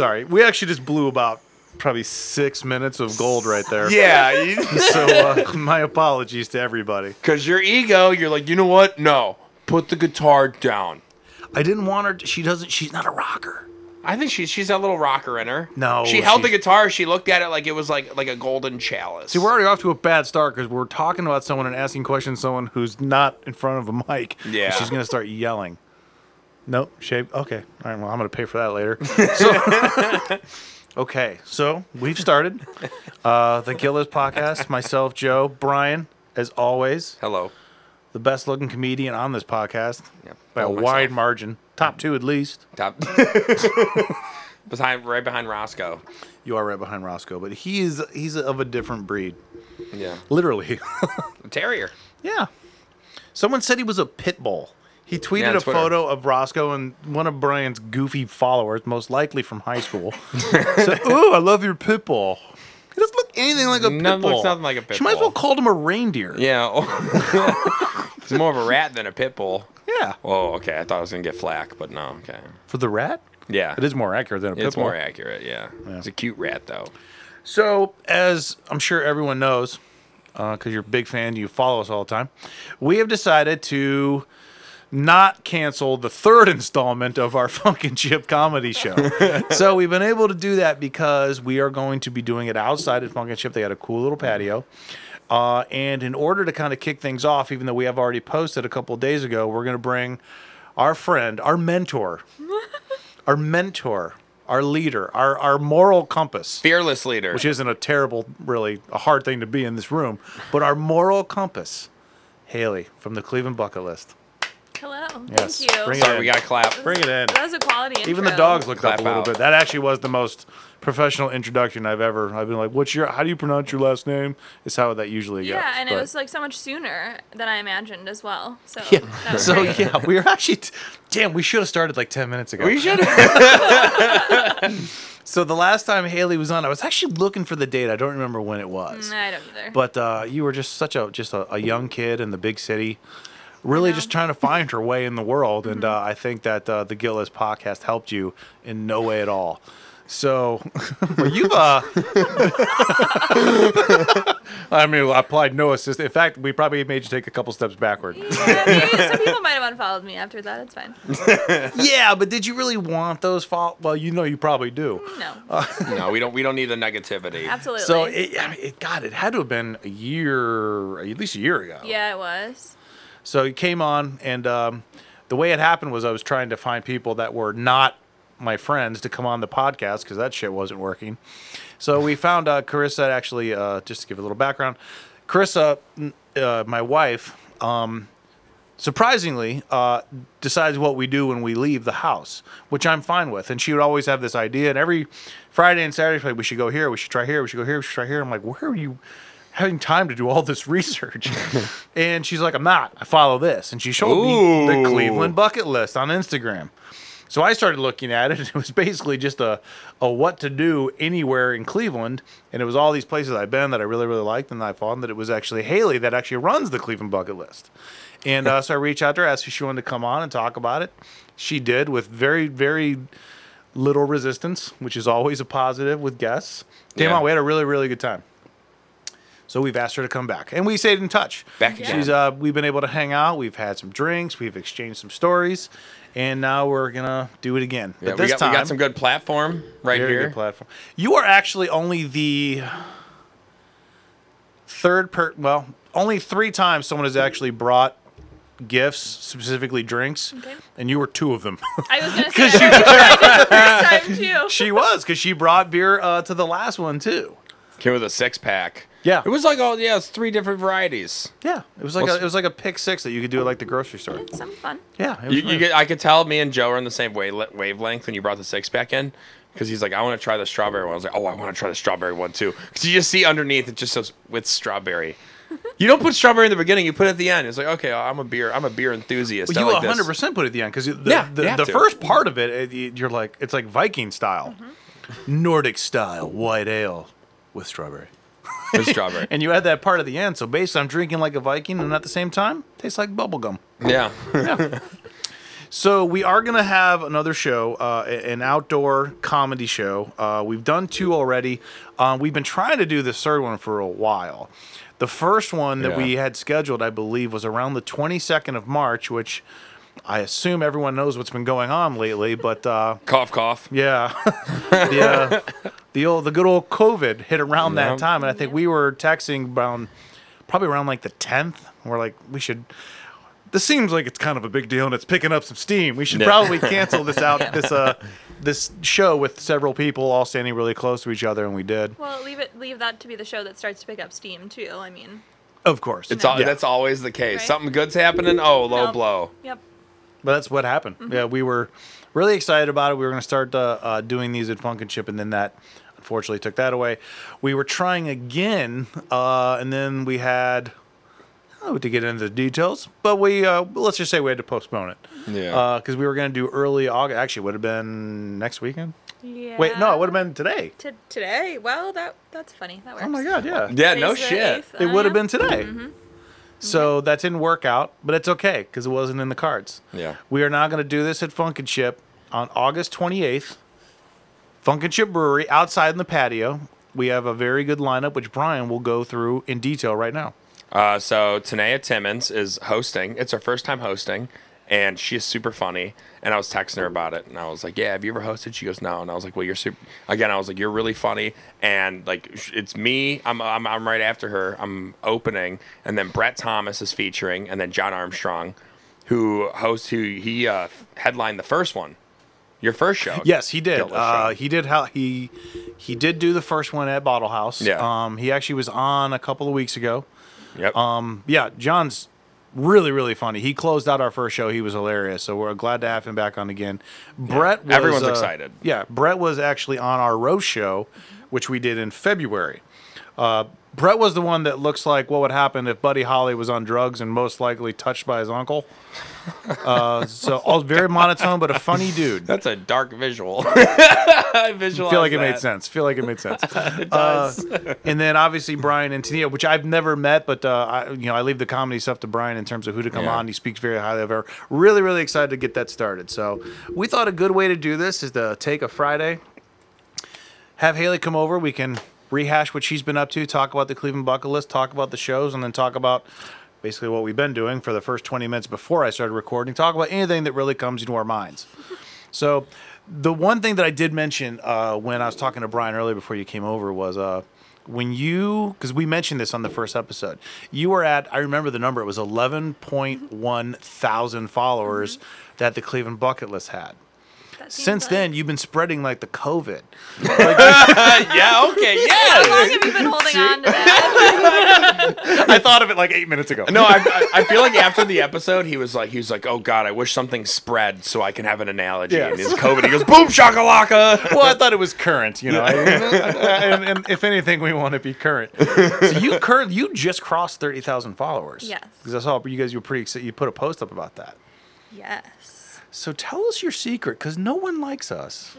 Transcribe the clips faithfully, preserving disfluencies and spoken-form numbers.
sorry. We actually just blew about probably six minutes of gold right there. Yeah. So uh, my apologies to everybody. Because your ego, you're like, you know what? No. Put the guitar down. I didn't want her. To, she doesn't. She's not a rocker. I think she, she's that little rocker in her. No. She held the guitar. She looked at it like it was like like a golden chalice. See, we're already off to a bad start because we're talking about someone and asking questions to someone who's not in front of a mic. Yeah. She's going to start yelling. Nope. Shape. Okay. All right. Well, I'm going to pay for that later. So, okay. So we've started uh, the Gillis podcast. Myself, Joe, Brian, as always. Hello. The best looking comedian on this podcast yep. by a myself. wide margin. Top two at least. Top. behind, right behind Roscoe. You are right behind Roscoe, but he is he's of a different breed. Yeah. Literally. A terrier. Yeah. Someone said he was a pit bull. He tweeted yeah, a Twitter. photo of Roscoe and one of Brian's goofy followers, most likely from high school. said, ooh, I love your pit bull. He doesn't look anything like a pit bull. Looks nothing like a pit she bull. She might as well call him a reindeer. Yeah. He's more of a rat than a pit bull. Yeah. Oh, okay. I thought I was going to get flack, but no. Okay. For the rat? Yeah. It is more accurate than a pit bull. It's more accurate, yeah. yeah. It's a cute rat, though. So, as I'm sure everyone knows, because uh, you're a big fan, you follow us all the time, we have decided to not cancel the third installment of our Funkin' Chip comedy show. So we've been able to do that because we are going to be doing it outside at Funkin' Chip. They had a cool little patio. Uh, and in order to kind of kick things off, even though we have already posted a couple of days ago, we're going to bring our friend, our mentor, our mentor, our leader, our, our moral compass. Fearless leader. Which isn't a terrible, really, a hard thing to be in this room. But our moral compass, Haley from the Cleveland Bucket List. Hello. Yes. Thank you. Bring it Sorry, in. we got to clap. Was, Bring it in. That was a quality intro. Even the dogs looked clap up a little out. bit. That actually was the most professional introduction I've ever. I've been like, "What's your? How do you pronounce your last name?" Is how that usually yeah, goes. Yeah, and but. it was like so much sooner than I imagined as well. So yeah. That was so great. yeah, we were actually. T- damn, we should have started like ten minutes ago. We should have. So the last time Haley was on, I was actually looking for the date. I don't remember when it was. I don't either. But uh, you were just such a just a, a young kid in the big city. Really, yeah. just trying to find her way in the world, mm-hmm. and uh, I think that uh, the Gillis podcast helped you in no way at all. So, well, you've. Uh... I mean, I applied no assist. In fact, we probably made you take a couple steps backward. Yeah, maybe some people might have unfollowed me after that. It's fine. Yeah, but did you really want those follow? Well, you know, you probably do. No. Uh, no, we don't. We don't need the negativity. Absolutely. So, it, I mean, it, God, it had to have been a year, at least a year ago. Yeah, it was. So he came on, and um, the way it happened was I was trying to find people that were not my friends to come on the podcast because that shit wasn't working. So we found uh, Carissa, actually, uh, just to give a little background. Carissa, uh, my wife, um, surprisingly uh, decides what we do when we leave the house, which I'm fine with. And she would always have this idea. And every Friday and Saturday, she'd be like, we should go here, we should try here, we should go here, we should try here. I'm like, where are you having time to do all this research? And she's like, I'm not. I follow this. And she showed Ooh. me the Cleveland Bucket List on Instagram. So I started looking at it. It was basically just a, a what to do anywhere in Cleveland. And it was all these places I've been that I really, really liked. And I found that it was actually Haley that actually runs the Cleveland Bucket List. And uh, so I reached out to her, asked if she wanted to come on and talk about it. She did with very, very little resistance, which is always a positive with guests. Damn, yeah. We had a really, really good time. So we've asked her to come back, and we stayed in touch. Back again. She's, uh, we've been able to hang out. We've had some drinks. We've exchanged some stories, and now we're gonna do it again. Yeah, but this we got, time, we got some good platform right very here. Good platform. You are actually only the third per. Well, only three times someone has actually brought gifts, specifically drinks, okay. And you were two of them. I was gonna say I was the first time too. She was because she brought beer uh, to the last one too. Came with a six pack. Yeah, it was like all yeah, it's three different varieties. Yeah, it was like well, a, it was like a pick six that you could do at like the grocery store. It's some fun. Yeah, it was you, fun. You get, I could tell me and Joe are in the same wave, wavelength when you brought the six pack in, because he's like, I want to try the strawberry one. I was like, oh, I want to try the strawberry one too, because you just see underneath it just says with strawberry. You don't put strawberry in the beginning; you put it at the end. It's like, okay, I'm a beer, I'm a beer enthusiast. Well, you like one hundred percent put it at the end because the yeah, the, the first part of it, you're like, it's like Viking style, mm-hmm. Nordic style white ale with strawberry. With strawberry. And you add that part at the end, so basically I'm drinking like a Viking, and at the same time, tastes like bubblegum. Yeah. Yeah. So we are going to have another show, uh, an outdoor comedy show. Uh, we've done two already. Uh, we've been trying to do this third one for a while. The first one that yeah. we had scheduled, I believe, was around the twenty-second of March, which I assume everyone knows what's been going on lately. But uh, cough, cough. Yeah. the, uh, the, old, the good old COVID hit around yeah. that time. And I think yeah. we were texting around, probably around like the tenth. We're like, we should... This seems like it's kind of a big deal, and it's picking up some steam. We should no. probably cancel this out, yeah. this uh, this show with several people all standing really close to each other, and we did. Well, leave it, leave that to be the show that starts to pick up steam too. I mean, of course, it's all, yeah. that's always the case. Right? Something good's happening. Oh, low nope. blow. Yep. But that's what happened. Mm-hmm. Yeah, we were really excited about it. We were going to start uh, uh, doing these at Funkinship, and then that unfortunately took that away. We were trying again, uh, and then we had. I would to get into the details, but we uh, let's just say we had to postpone it. Yeah. Because uh, we were going to do early August. Actually, it would have been next weekend. Yeah. Wait, no, it would have been today. T- today? Well, that that's funny. That works. Oh, my God, yeah. Yeah, Today's no shit. eighth. It uh, would have yeah. been today. Mm-hmm. So okay. that didn't work out, but it's okay because it wasn't in the cards. Yeah. We are now going to do this at Funkinship on August twenty-eighth. Funkinship Brewery outside in the patio. We have a very good lineup, which Brian will go through in detail right now. Uh, so Tanea Timmons is hosting. It's her first time hosting, and she is super funny. And I was texting her about it, and I was like, "Yeah, have you ever hosted?" She goes, "No." And I was like, "Well, you're super." Again, I was like, "You're really funny," and like, it's me. I'm I'm I'm right after her. I'm opening, and then Brett Thomas is featuring, and then John Armstrong, who hosts, who he uh, headlined the first one. Your first show. Yes, he did. Uh, he did how he he did do the first one at Bottle House. Yeah. Um, he actually was on a couple of weeks ago. Yep. Um, yeah, John's really, really funny. He closed out our first show. He was hilarious. So we're glad to have him back on again. Yeah. Brett was, Everyone's uh, excited. Yeah, Brett was actually on our roast show, which we did in February. Uh, Brett was the one that looks like what would happen if Buddy Holly was on drugs and most likely touched by his uncle. Uh, so all very monotone, but a funny dude. That's a dark visual. I visualize feel like that. It made sense. Feel like it made sense. It does. Uh, and then obviously Brian and Tanea, which I've never met, but uh, I, you know, I leave the comedy stuff to Brian in terms of who to come yeah. on. He speaks very highly of her. Really, really excited to get that started. So we thought a good way to do this is to take a Friday, have Haley come over. We can rehash what she's been up to, talk about the Cleveland Bucket List, talk about the shows, and then talk about basically what we've been doing for the first twenty minutes before I started recording, talk about anything that really comes into our minds. So the one thing that I did mention uh, when I was talking to Brian earlier before you came over was uh, when you, because we mentioned this on the first episode, you were at, I remember the number, it was eleven point one thousand followers mm-hmm. that the Cleveland Bucket List had. Since like... then, you've been spreading like the COVID. Like, yeah, okay, yeah. How long have you been holding on to that? I thought of it like eight minutes ago. No, I, I feel like after the episode, he was like, he was like, "Oh God, I wish something spread so I can have an analogy." Yes. And it's COVID. He goes, "Boom, shakalaka." Well, I thought it was current, you know. I, and, and if anything, we want to be current. So you current, you just crossed thirty thousand followers. Yes. Because I saw you guys. You were pretty excited. You put a post up about that. Yes. So tell us your secret, because no one likes us.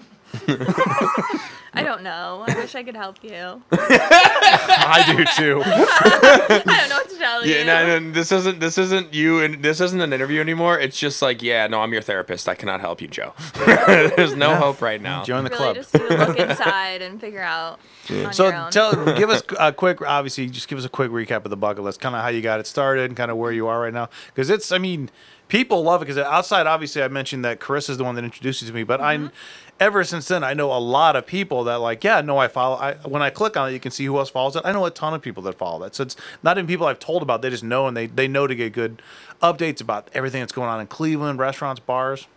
I don't know. I wish I could help you. I do too. I don't know what to tell yeah, you. No, no, this isn't this isn't you, and this isn't an interview anymore. It's just like, yeah, no, I'm your therapist. I cannot help you, Joe. There's no yeah. hope right now. Join the really club. Just look inside and figure out. Yeah. On so your own. tell, give us a quick, obviously, just give us a quick recap of the bucket list, kind of how you got it started, and kind of where you are right now, because it's, I mean. People love it because outside, obviously, I mentioned that Carissa's the one that introduced you to me. But mm-hmm. I, ever since then, I know a lot of people that like, yeah, no, I follow. I, when I click on it, you can see who else follows it. I know a ton of people that follow that. So it's not even people I've told about. They just know, and they, they know to get good updates about everything that's going on in Cleveland, restaurants, bars.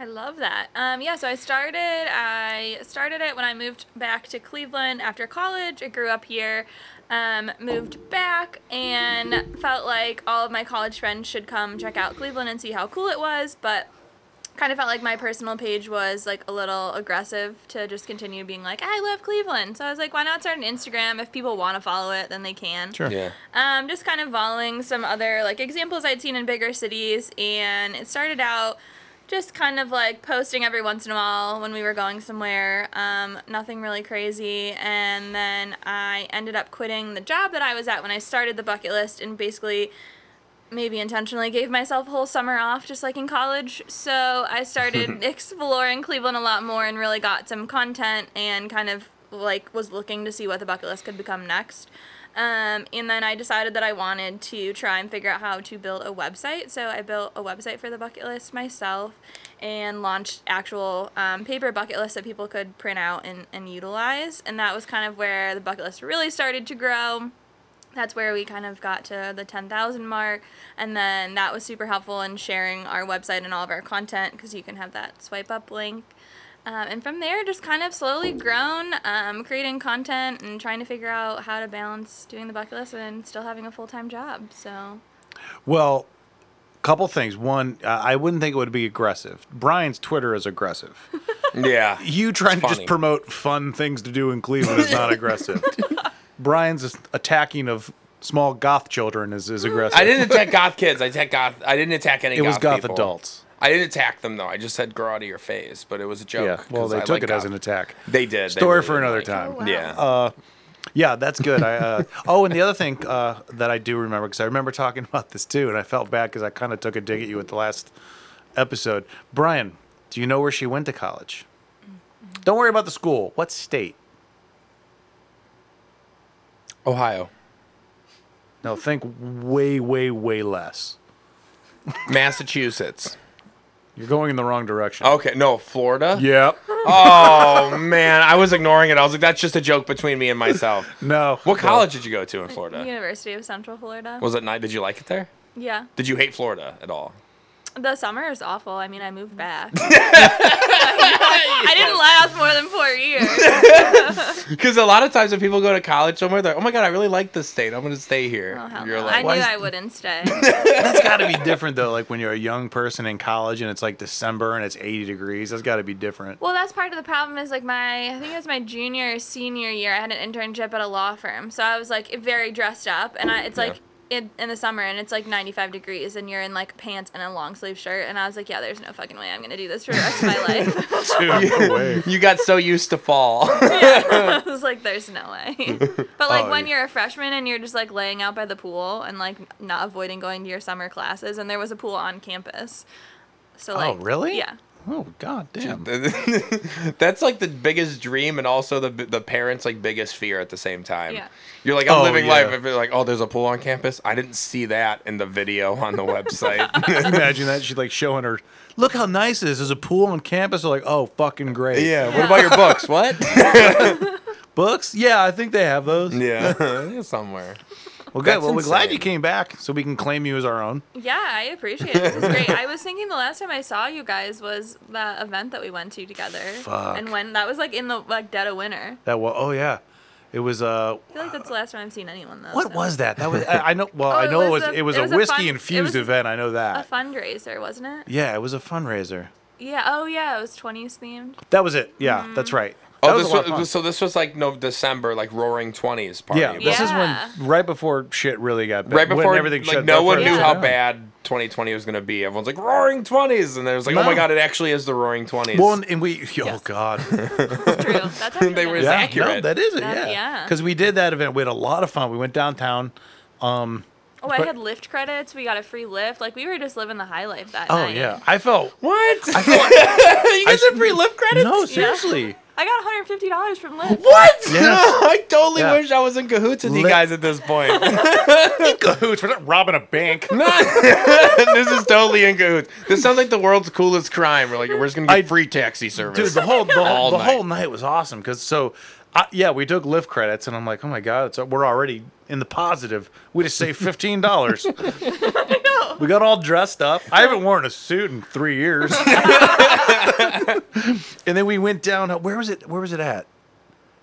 I love that. Um, yeah, so I started, I started it when I moved back to Cleveland after college. I grew up here. Um, moved back and felt like all of my college friends should come check out Cleveland and see how cool it was, but kind of felt like my personal page was like a little aggressive to just continue being like, I love Cleveland. So I was like, why not start an Instagram? If people want to follow it, then they can. Sure. Yeah. Um, just kind of following some other like examples I'd seen in bigger cities, and it started out just kind of like posting every once in a while when we were going somewhere, um, nothing really crazy. And then I ended up quitting the job that I was at when I started the bucket list and basically maybe intentionally gave myself a whole summer off, just like in college. So I started exploring Cleveland a lot more and really got some content and kind of like was looking to see what the bucket list could become next. Um, and then I decided that I wanted to try and figure out how to build a website. So I built a website for the bucket list myself and launched actual um, paper bucket lists that people could print out and, and utilize. And that was kind of where the bucket list really started to grow. That's where we kind of got to the ten thousand mark, and then that was super helpful in sharing our website and all of our content, because you can have that swipe up link. Um, and from there, just kind of slowly grown, um, creating content and trying to figure out how to balance doing the bucket list and still having a full-time job. So, well, couple things. One, uh, I wouldn't think it would be aggressive. Brian's Twitter is aggressive. Yeah. You trying to just promote fun things to do in Cleveland is not aggressive. Brian's attacking of small goth children is, is aggressive. I didn't attack goth kids. I attacked goth. I didn't attack any. It goth was goth people. Adults. I didn't attack them though. I just said "grow out of your face," but it was a joke. Yeah. Well, they I took like it goth. As an attack. They did. Story they really for another like time. Oh, wow. Yeah. Uh, yeah, that's good. I, uh, oh, and the other thing uh, that I do remember, because I remember talking about this too, and I felt bad because I kind of took a dig at you at the last episode. Brian, do you know where she went to college? Mm-hmm. Don't worry about the school. What state? Ohio. No, think way, way, way less. Massachusetts. You're going in the wrong direction. Okay, no, Florida? Yep. Oh, man, I was ignoring it. I was like, that's just a joke between me and myself. No. What college no. did you go to in Florida? University of Central Florida. Was it nice? Did you like it there? Yeah. Did you hate Florida at all? The summer is awful. I mean, I moved back. I didn't last more than four years. Because a lot of times when people go to college somewhere, they're like, oh, my God, I really like this state. I'm going to stay here. Oh, you're no. like, I knew is... I wouldn't stay. That's got to be different, though, like when you're a young person in college and it's like December and it's eighty degrees. That's got to be different. Well, that's part of the problem is like my, I think it was my junior or senior year, I had an internship at a law firm. So I was like very dressed up. And I, it's yeah. like. In, in the summer and it's like ninety-five degrees and you're in like pants and a long sleeve shirt and I was like, yeah, there's no fucking way I'm gonna do this for the rest of my life. Dude, no way. You got so used to fall. Yeah, I was like, there's no way. But like oh, when yeah. you're a freshman and you're just like laying out by the pool and like not avoiding going to your summer classes, and there was a pool on campus. So like, oh really? Yeah. Oh, God damn. That's like the biggest dream and also the the parents' like biggest fear at the same time. Yeah. You're like, I'm oh, living yeah. life. If you're like, oh, there's a pool on campus. I didn't see that in the video on the website. Imagine that. She's like showing her, look how nice it is. There's a pool on campus. They're like, oh, fucking great. Yeah. yeah. What about your books? What? Books? Yeah, I think they have those. Yeah. Somewhere. Well, good. That's well, we're insane. Glad you came back so we can claim you as our own. Yeah, I appreciate it. This is great. I was thinking the last time I saw you guys was the event that we went to together. Fuck. And when that was like in the like dead of winter. That was. Oh yeah, it was. Uh, I feel like that's the last time I've seen anyone though. What so. was that? That was. I, I know. Well, oh, I know it was. A, it was a, a whiskey fun, infused event. I know that. A fundraiser, wasn't it? Yeah, it was a fundraiser. Yeah. Oh yeah, it was twenties themed. That was it. Yeah, mm-hmm. That's right. Oh, this was was, so this was like no December, like Roaring Twenties party. Yeah, this yeah. is when right before shit really got bad. Right before when everything like, shut no one knew how bad twenty twenty was going to be. Everyone's like Roaring Twenties, and there was like, no. oh my God, it actually is the Roaring Twenties. Well, and we, oh yes. God, that's true. That's actually they were yeah. accurate. No, that is it. That, yeah, because yeah. we did that event. We had a lot of fun. We went downtown. Um, Oh, but, I had Lyft credits. We got a free Lyft. Like, we were just living the high life that oh, night. Oh, yeah. I felt... What? I felt like, you guys had free Lyft credits? No, seriously. Yeah. I got one hundred fifty dollars from Lyft. What? Yeah. I totally yeah. wish I was in cahoots with Lyft. You guys at this point. In cahoots? We're not robbing a bank. This is totally in cahoots. This sounds like the world's coolest crime. We're like, we're just going to get I, free taxi service. Dude, the whole, the, whole, the whole night was awesome. Because, so... Uh, yeah, we took Lyft credits, and I'm like, oh, my God, it's, we're already in the positive. We just saved fifteen dollars. I know. We got all dressed up. I haven't worn a suit in three years. And then we went down. Where was it? Where was it at?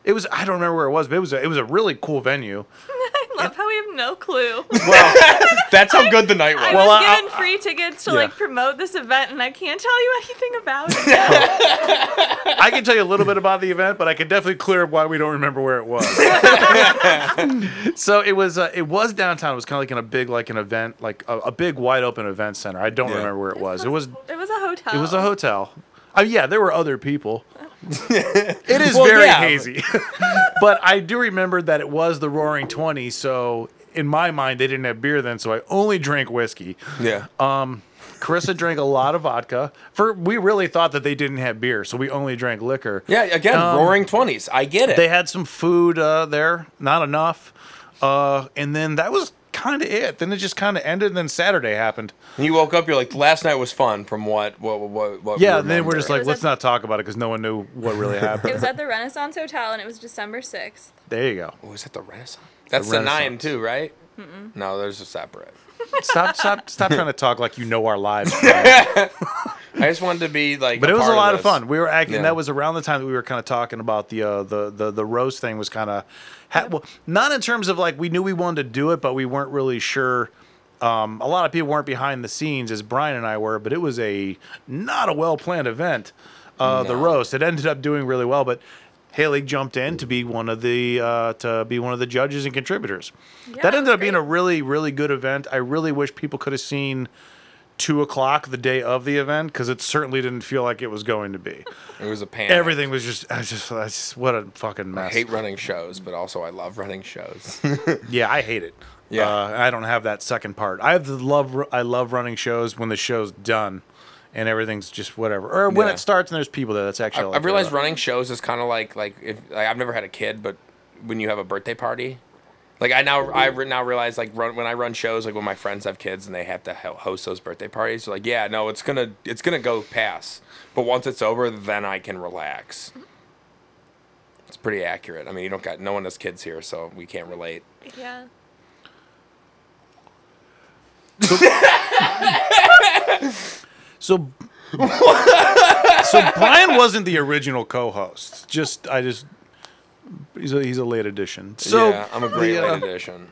It was, I don't remember where it was, but it was a, it was a really cool venue. I love how we have no clue. Well, that's how I, good the night was. I was well, given I, I, free tickets to yeah. like promote this event, and I can't tell you anything about it. I can tell you a little bit about the event, but I can definitely clear up why we don't remember where it was. So it was uh, it was downtown. It was kind of like in a big like an event, like a, a big wide open event center. I don't yeah. remember where it was. It was it was a hotel. It was a hotel. Uh, yeah, there were other people. It is well, very yeah. hazy. But I do remember that it was the Roaring Twenties, so in my mind, they didn't have beer then, so I only drank whiskey. Yeah. Um, Carissa drank a lot of vodka. For we really thought that they didn't have beer, so we only drank liquor. Yeah, again, um, roaring twenties. I get it. They had some food uh, there, not enough. Uh, and then that was kind of it. Then it just kind of ended, and then Saturday happened. And you woke up, you're like, last night was fun from what, what, what, what yeah, we and then we're just like, let's not talk about it because no one knew what really happened. It was at the Renaissance Hotel, and it was December sixth. There you go. Oh, was it the Renaissance? That's the, the Renaissance. nine, too, right? Mm-mm. No, there's a separate. Stop, stop, stop trying to talk like you know our lives. I just wanted to be like, but it was a lot of, of fun. We were acting. Yeah. That was around the time that we were kind of talking about the uh, the the the roast thing was kind of ha- well, not in terms of like we knew we wanted to do it, but we weren't really sure. Um, a lot of people weren't behind the scenes as Brian and I were, but it was a not a well planned event. Uh, no. The roast. It ended up doing really well, but Haley jumped in to be one of the uh, to be one of the judges and contributors. Yeah, that ended up great. being a really, really good event. I really wish people could have seen two o'clock the day of the event because it certainly didn't feel like it was going to be. It was a panic. Everything was just, I just, I just what a fucking mess. I hate running shows, but also I love running shows. Yeah, I hate it. Yeah, uh, I don't have that second part. I have the love. I love running shows when the show's done. And everything's just whatever. Or when yeah. it starts and there's people there, that's actually... I, I've realized running shows is kind of like... like if like, I've never had a kid, but when you have a birthday party... Like, I now I re- now realize, like, run, when I run shows, like, when my friends have kids and they have to host those birthday parties, like, yeah, no, it's going to it's gonna go pass. But once it's over, then I can relax. It's pretty accurate. I mean, you don't got... No one has kids here, so we can't relate. Yeah. So, so Brian wasn't the original co-host. Just I just he's a, he's a late addition. So yeah, I'm a great the, uh, late addition.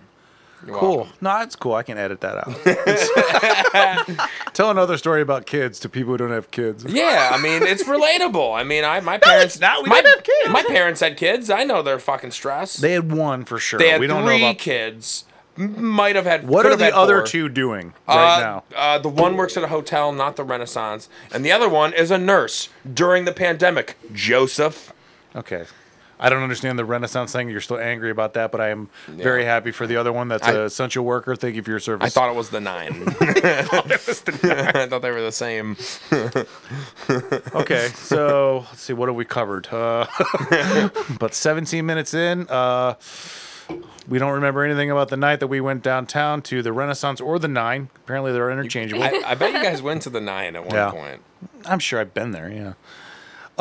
You're cool. Welcome. No, that's cool. I can edit that out. Tell another story about kids to people who don't have kids. Yeah, I mean it's relatable. I mean, I my parents no, not, my, have kids. My parents had kids. I know they're fucking stressed. They had one for sure. They had we don't three know about kids. Might have had. What are the other two doing right now? Uh, the one works at a hotel, not the Renaissance, and the other one is a nurse during the pandemic. Joseph. Okay, I don't understand the Renaissance thing. You're still angry about that, but I am yeah. very happy for the other one. That's I, an essential worker. Thank you for your service. I thought it was the nine. I thought it was the nine. I thought they were the same. Okay, so let's see. What have we covered? Uh, but seventeen minutes in. Uh, We don't remember anything about the night that we went downtown to the Renaissance or the Nine. Apparently, they're interchangeable. I, I bet you guys went to the Nine at one yeah. point. I'm sure I've been there. Yeah.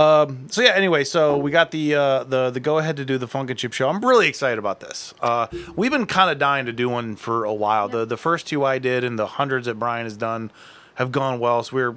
Um, so yeah. Anyway, so we got the uh, the the go ahead to do the Funk and Chip show. I'm really excited about this. Uh, we've been kind of dying to do one for a while. The the first two I did and the hundreds that Brian has done have gone well. So we're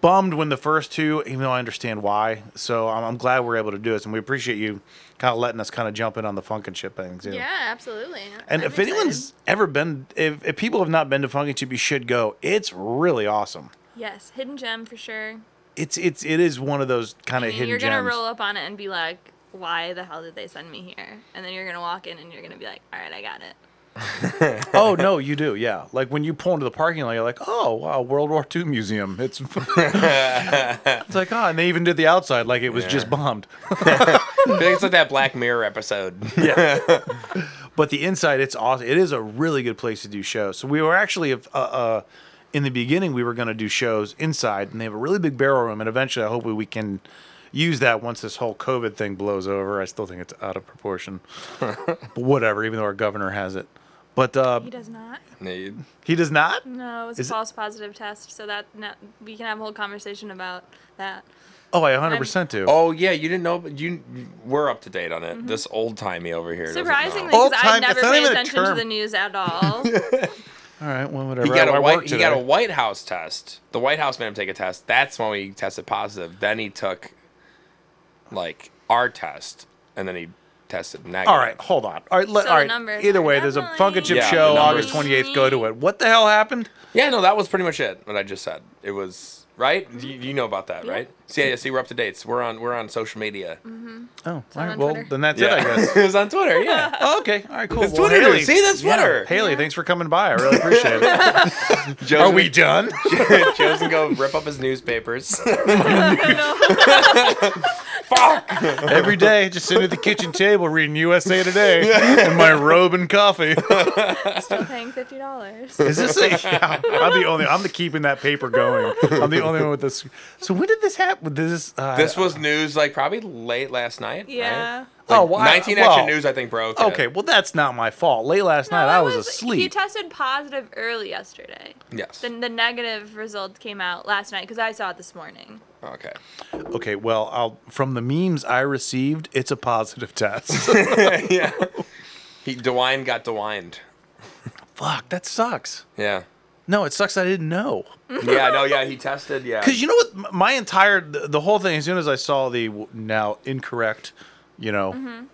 bummed when the first two, even though I understand why. So I'm, I'm glad we're able to do this, and we appreciate you kind of letting us kind of jump in on the Funkinship thing too. Yeah, absolutely. And I'm if excited. anyone's ever been, if, if people have not been to Funkinship, you should go. It's really awesome. Yes, hidden gem for sure. It's it's it is one of those kind of hidden gems. You're gonna gems. roll up on it and be like, "Why the hell did they send me here?" And then you're gonna walk in and you're gonna be like, "All right, I got it." Oh no, you do, yeah. Like when you pull into the parking lot, you're like, "Oh wow, World War Two museum." It's it's like, oh, and they even did the outside like it was yeah. just bombed. It's like that Black Mirror episode. Yeah, but the inside, it's awesome. It is a really good place to do shows. So we were actually uh, uh, in the beginning, we were going to do shows inside, and they have a really big barrel room. And eventually, I hope we can use that once this whole COVID thing blows over. I still think it's out of proportion, but whatever. Even though our governor has it. But uh, he does not. Need. He does not? No, it's a false it? positive test, so that no, we can have a whole conversation about that. Oh, I one hundred percent I'm, do. Oh, yeah, you didn't know, but you we're up to date on it. Mm-hmm. This old-timey over here. Surprisingly, because I never pay attention to the news at all. All right, well, whatever. He got, I, a white, he got a White House test. The White House made him take a test. That's when we tested positive. Then he took, like, our test, and then he... tested negative. All right, hold on. All right, let, so all right. Either way, there's a Funkinship yeah, show August twenty-eighth. Go to it. What the hell happened? Yeah, no, that was pretty much it. What I just said. It was right. You, you know about that, yeah. right? See, so, yeah, see, we're up to date. So we're on. We're on social media. Mm-hmm. Oh, it's all right. Well, Twitter. then that's yeah. it. I guess it was on Twitter. Yeah. Oh, okay. All right. Cool. It's well, Twitter. Haley, see, that's Twitter. Yeah. Haley, yeah. thanks for coming by. I really appreciate it. Are we done? Joe's gonna go rip up his newspapers. Oh, no. Fuck! Every day, just sitting at the kitchen table reading U S A Today yeah. in my robe and coffee. Still paying fifty dollars. Is this a... Yeah, I'm the only... I'm the keeping that paper going. I'm the only one with this. So when did this happen? This, uh, this was news, like, probably late last night. Yeah. Right? Like oh, well, nineteen well, Action News, I think, broke. Okay, well, that's not my fault. Late last no, night, I was, was asleep. He tested positive early yesterday. Yes. Then the negative results came out last night, because I saw it this morning. Okay. Okay, well, I'll, from the memes I received, it's a positive test. yeah. He DeWine got DeWined. Fuck, that sucks. Yeah. No, it sucks I didn't know. yeah, no, yeah, he tested, yeah. Because you know what? My entire, the, the whole thing, as soon as I saw the now incorrect... You know, mm-hmm.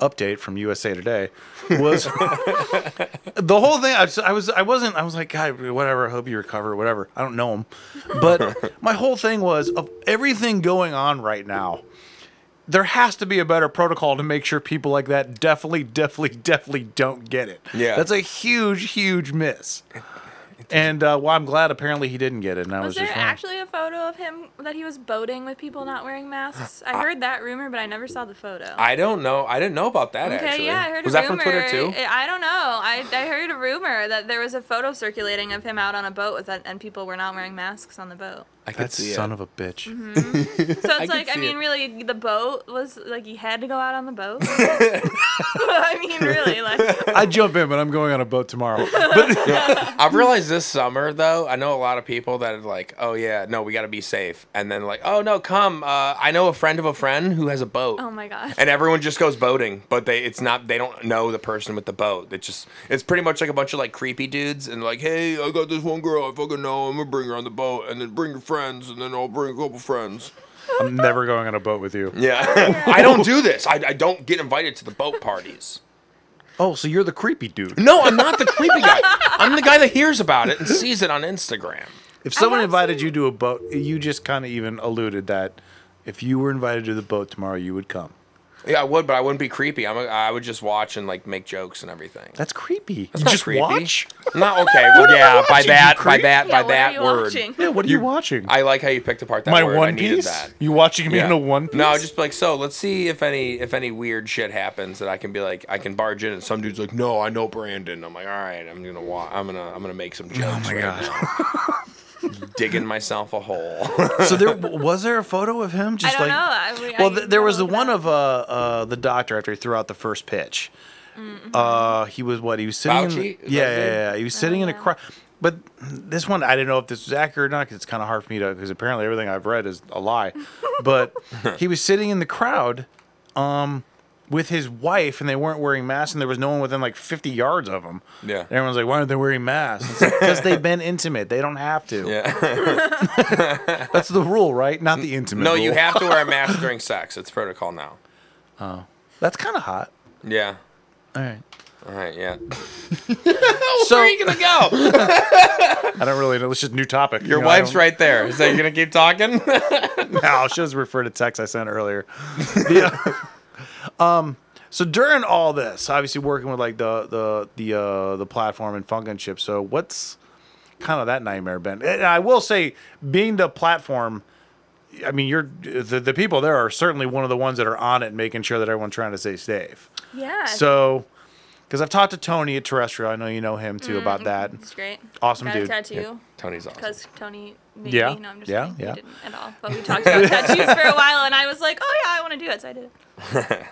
update from U S A Today was the whole thing. I was, I was, I wasn't. I was like, God, whatever. I hope you recover. Whatever. I don't know him, but my whole thing was of everything going on right now. There has to be a better protocol to make sure people like that definitely, definitely, definitely don't get it. Yeah, that's a huge, huge miss. And uh, well, I'm glad apparently he didn't get it. And I was, was there just actually a photo of him that he was boating with people not wearing masks? I heard that rumor, but I never saw the photo. I don't know. I didn't know about that, okay, actually. Yeah, I heard was a rumor. Was that from Twitter, too? I don't know. I, I heard a rumor that there was a photo circulating of him out on a boat with that, and people were not wearing masks on the boat. I could that see son it. of a bitch. Mm-hmm. So it's I like, I mean, it. really, the boat was, like, you had to go out on the boat. I mean, really. like. I jump in, but I'm going on a boat tomorrow. But yeah. I've realized this summer, though, I know a lot of people that are like, oh, yeah, no, we got to be safe. And then like, oh, no, come. Uh, I know a friend of a friend who has a boat. Oh, my gosh. And everyone just goes boating, but they it's not, they don't know the person with the boat. It's just, it's pretty much like a bunch of, like, creepy dudes and like, hey, I got this one girl I fucking know. I'm going to bring her on the boat and then bring her friend. friends and then I'll bring a couple friends. I'm never going on a boat with you. Yeah. I don't do this. I, I don't get invited to the boat parties. Oh, so you're the creepy dude. No, I'm not the creepy guy. I'm the guy that hears about it and sees it on Instagram. If someone invited seen... you to a boat, you just kind of even alluded that if you were invited to the boat tomorrow, you would come. Yeah, I would, but I wouldn't be creepy. I'm a, I would just watch and like make jokes and everything. That's creepy. That's you not just creepy. Watch? Not okay. Well, yeah, by that, by that, yeah, by that word. Watching? Yeah, what are you, you watching? I like how you picked apart that My word. My One Piece. That. You watching me yeah. in a One Piece? No, just like so. Let's see if any if any weird shit happens that I can be like I can barge in. And some dude's like, no, I know Brandon. I'm like, all right, I'm gonna wa- I'm gonna I'm gonna make some jokes. Oh my right god. Digging myself a hole. So there was there a photo of him? Just I don't like, know. I mean, well, th- there was the one that. of uh, uh, the doctor after he threw out the first pitch. Mm-hmm. Uh, he was what? He was sitting. In the, yeah, yeah, yeah, he was sitting in a crowd. But this one, I didn't know if this was accurate or not because it's kind of hard for me to. Because apparently everything I've read is a lie. But he was sitting in the crowd um, with his wife, and they weren't wearing masks, and there was no one within like fifty yards of him. Yeah, and everyone's like, why aren't they wearing masks? Because like, they've been intimate. They don't have to. Yeah, that's the rule, right? Not the intimate. No, rule. You have to wear a mask during sex. It's protocol now. Oh, that's kind of hot. Yeah. All right. All right. Yeah. Where so, are you gonna go? I don't really know. It's just a new topic. Your you know, wife's right there. So you gonna keep talking? No, she'll just refer to text I sent earlier. Yeah. Um, so during all this, obviously working with like the the the uh, the platform and Funk and Chip. So what's kind of that nightmare been? And I will say, being the platform, I mean, you're the the people there are certainly one of the ones that are on it, and making sure that everyone's trying to stay safe. Yeah. So, because I've talked to Tony at Terrestrial, I know you know him too mm, about that. It's great. Awesome Got dude. A tattoo. Yeah. Tony's awesome. Because Tony. Maybe. Yeah, no, I'm just yeah, yeah. We didn't at all. But we talked about tattoos for a while, and I was like, oh, yeah, I want to do it, so I did it.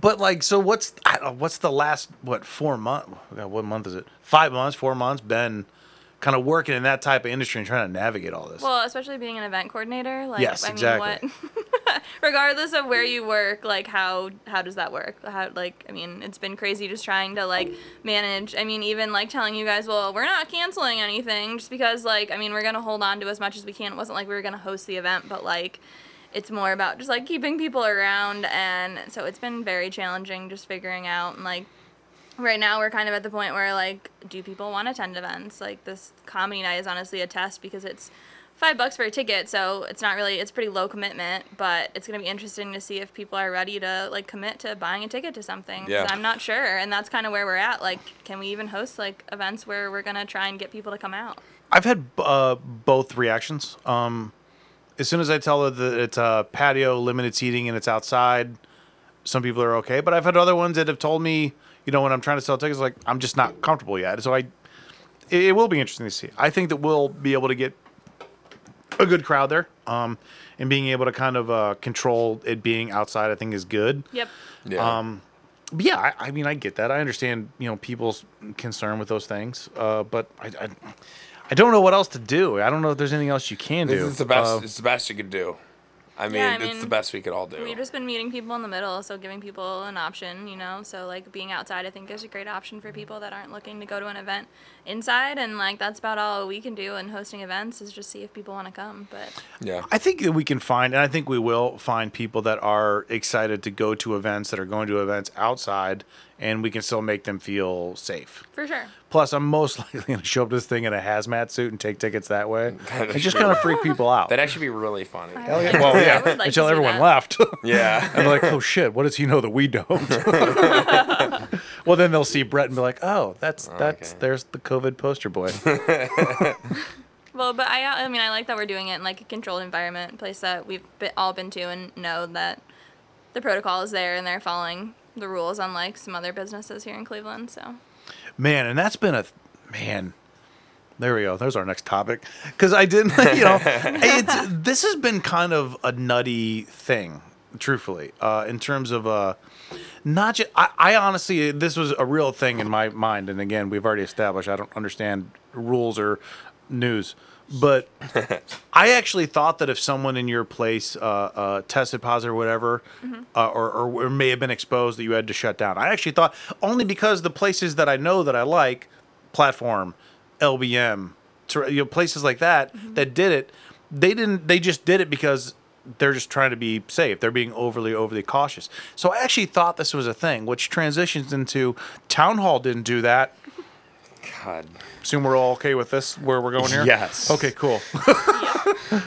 But, like, so what's I don't know, what's the last, what, four months? What month is it? Five months, four months been kind of working in that type of industry and trying to navigate all this? Well, especially being an event coordinator. Like, yes, I exactly. mean, what, regardless of where you work, like, how how does that work? How Like, I mean, it's been crazy just trying to, like, manage. I mean, even, like, telling you guys, well, we're not canceling anything just because, like, I mean, we're going to hold on to as much as we can. It wasn't like we were going to host the event, but, like, it's more about just, like, keeping people around. And so it's been very challenging just figuring out and, like, right now, we're kind of at the point where, like, do people want to attend events? Like, this comedy night is honestly a test because it's five bucks for a ticket, so it's not really, it's pretty low commitment, but it's going to be interesting to see if people are ready to, like, commit to buying a ticket to something. Yeah. I'm not sure, and that's kind of where we're at. Like, can we even host, like, events where we're going to try and get people to come out? I've had uh, both reactions. Um, as soon as I tell her that it's a patio, limited seating, and it's outside, some people are okay. But I've had other ones that have told me, you know, when I'm trying to sell tickets, like, I'm just not comfortable yet. So I, it, it will be interesting to see. I think that we'll be able to get a good crowd there. Um, and being able to kind of uh, control it being outside, I think, is good. Yep. Yeah. Um, but yeah, I, I mean, I get that. I understand, you know, people's concern with those things. Uh, but I, I, I don't know what else to do. I don't know if there's anything else you can do. This is the best. Uh, it's the best you could do. I mean, yeah, I mean, it's the best we could all do. We've just been meeting people in the middle, so giving people an option, you know? So, like, being outside, I think, is a great option for people that aren't looking to go to an event inside. And, like, that's about all we can do in hosting events is just see if people want to come. But yeah, I think that we can find, and I think we will find people that are excited to go to events, that are going to events outside, and we can still make them feel safe. For sure. Plus, I'm most likely going to show up to this thing in a hazmat suit and take tickets that way. It's just going to freak people out. That'd actually be really funny. Hell yeah. Well, yeah. I would like until everyone that. Left. Yeah. And like, oh, shit, what does he know that we don't? Well, then they'll see Brett and be like, oh, that's, oh, that's, okay. There's the COVID poster boy. Well, but I, I mean, I like that we're doing it in like a controlled environment, a place that we've all been to and know that the protocol is there and they're following the rules, unlike some other businesses here in Cleveland. So, man, and that's been a th- man. There we go. There's our next topic. Because I didn't, you know, it's, this has been kind of a nutty thing, truthfully, uh, in terms of uh, not just. I, I honestly, this was a real thing in my mind, and again, we've already established I don't understand rules or news. But I actually thought that if someone in your place uh, uh, tested positive or whatever, mm-hmm. uh, or, or, or may have been exposed, that you had to shut down. I actually thought, only because the places that I know that I like, Platform, L B M, ter- you know, places like that, mm-hmm. that did it, they didn't. They just did it because they're just trying to be safe. They're being overly, overly cautious. So I actually thought this was a thing, which transitions into Town Hall didn't do that. God. Assume we're all okay with this, where we're going here? Yes. Okay, cool. Yeah.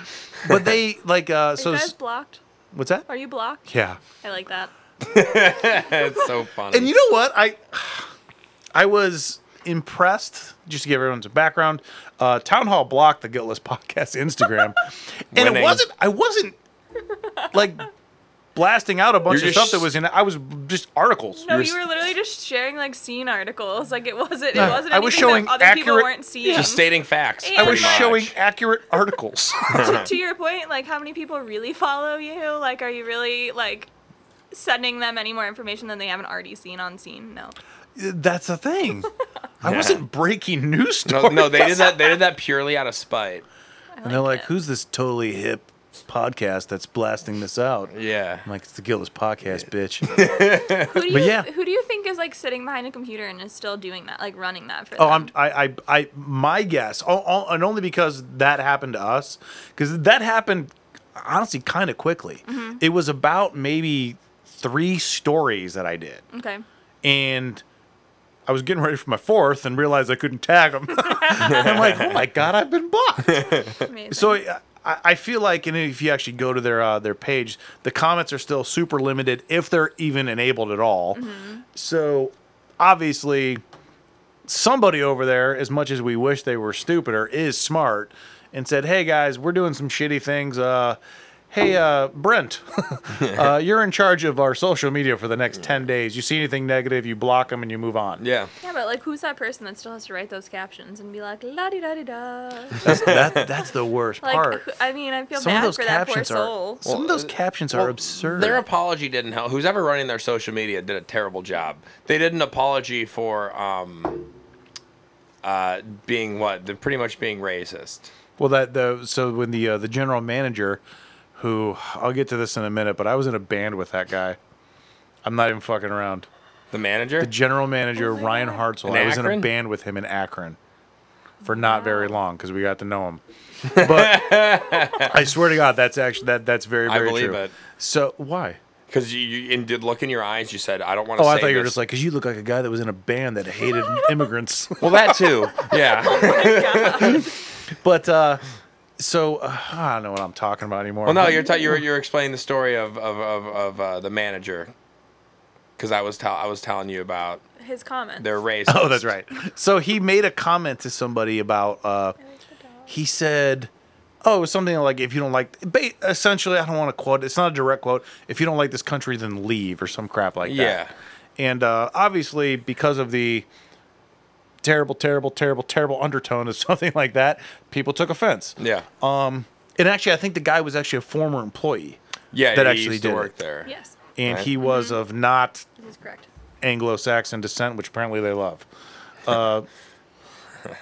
But they, like, uh... Are so you guys blocked? What's that? Are you blocked? Yeah. I like that. It's so funny. And you know what? I I was impressed, just to give everyone some background, uh, Town Hall blocked the Guiltless Podcast Instagram. And Winning. It wasn't... I wasn't, like... blasting out a bunch You're of stuff sh- that was in it. I was just articles. No, you were literally just sharing like scene articles. Like it wasn't. It no, wasn't. I was showing that other accurate, people weren't seeing. Just stating facts. And I was much. showing accurate articles. to, to your point, like how many people really follow you? Like, are you really like sending them any more information than they haven't already seen on scene? No. That's the thing. I yeah. wasn't breaking news stories. No, no, they did that. They did that purely out of spite. I and like they're like, it. "Who's this totally hip podcast that's blasting this out?" Yeah, I'm like, it's the Guiltless Podcast, yeah. bitch. Who do you, but yeah, who do you think is like sitting behind a computer and is still doing that, like running that for? Oh, them? I'm I I I my guess, oh, oh, and only because that happened to us, because that happened honestly kind of quickly. Mm-hmm. It was about maybe three stories that I did. Okay, and I was getting ready for my fourth and realized I couldn't tag them. I'm like, oh my God, I've been blocked. So. Uh, I feel like, and if you actually go to their uh, their page, the comments are still super limited if they're even enabled at all. Mm-hmm. So, obviously, somebody over there, as much as we wish they were stupider, is smart and said, "Hey guys, we're doing some shitty things. Uh, hey, uh, Brent, uh, you're in charge of our social media for the next ten days. You see anything negative, you block them and you move on." Yeah. Yeah, but like, who's that person that still has to write those captions and be like, "La di da di da"? That's that, that's the worst like, part. I mean, I feel some bad for that poor soul. Are, some well, of those captions well, are absurd. Their apology didn't help. Who's ever running their social media did a terrible job. They did an apology for um, uh, being what? They're pretty much being racist. Well, that the so when the uh, the general manager, who, I'll get to this in a minute, but I was in a band with that guy. I'm not even fucking around. The manager? The general manager, oh Ryan Hartzell. I was in a band with him in Akron for not wow. very long, because we got to know him. But I swear to God, that's actually that that's very, very true. I believe true. it. So, why? Because you, you and did look in your eyes, you said, "I don't want to." Oh, say I thought this. You were just like, because you look like a guy that was in a band that hated immigrants. Well, that too. Yeah. Oh my God. But, uh... So uh, I don't know what I'm talking about anymore. Well, no, you're ta- you're you're explaining the story of of of, of uh, the manager, because I was ta- I was telling you about his comments. They're racist. Oh, that's right. So he made a comment to somebody about. Uh, he said, oh, something like, if you don't like, essentially, I don't want to quote, it's not a direct quote, if you don't like this country, then leave, or some crap like that. Yeah. And uh, obviously, because of the terrible, terrible, terrible, terrible undertone of something like that, people took offense. Yeah. Um, and actually, I think the guy was actually a former employee. Yeah, that he actually used to did work it. There. Yes. And right. he was mm-hmm. of not Anglo-Saxon descent, which apparently they love. Uh,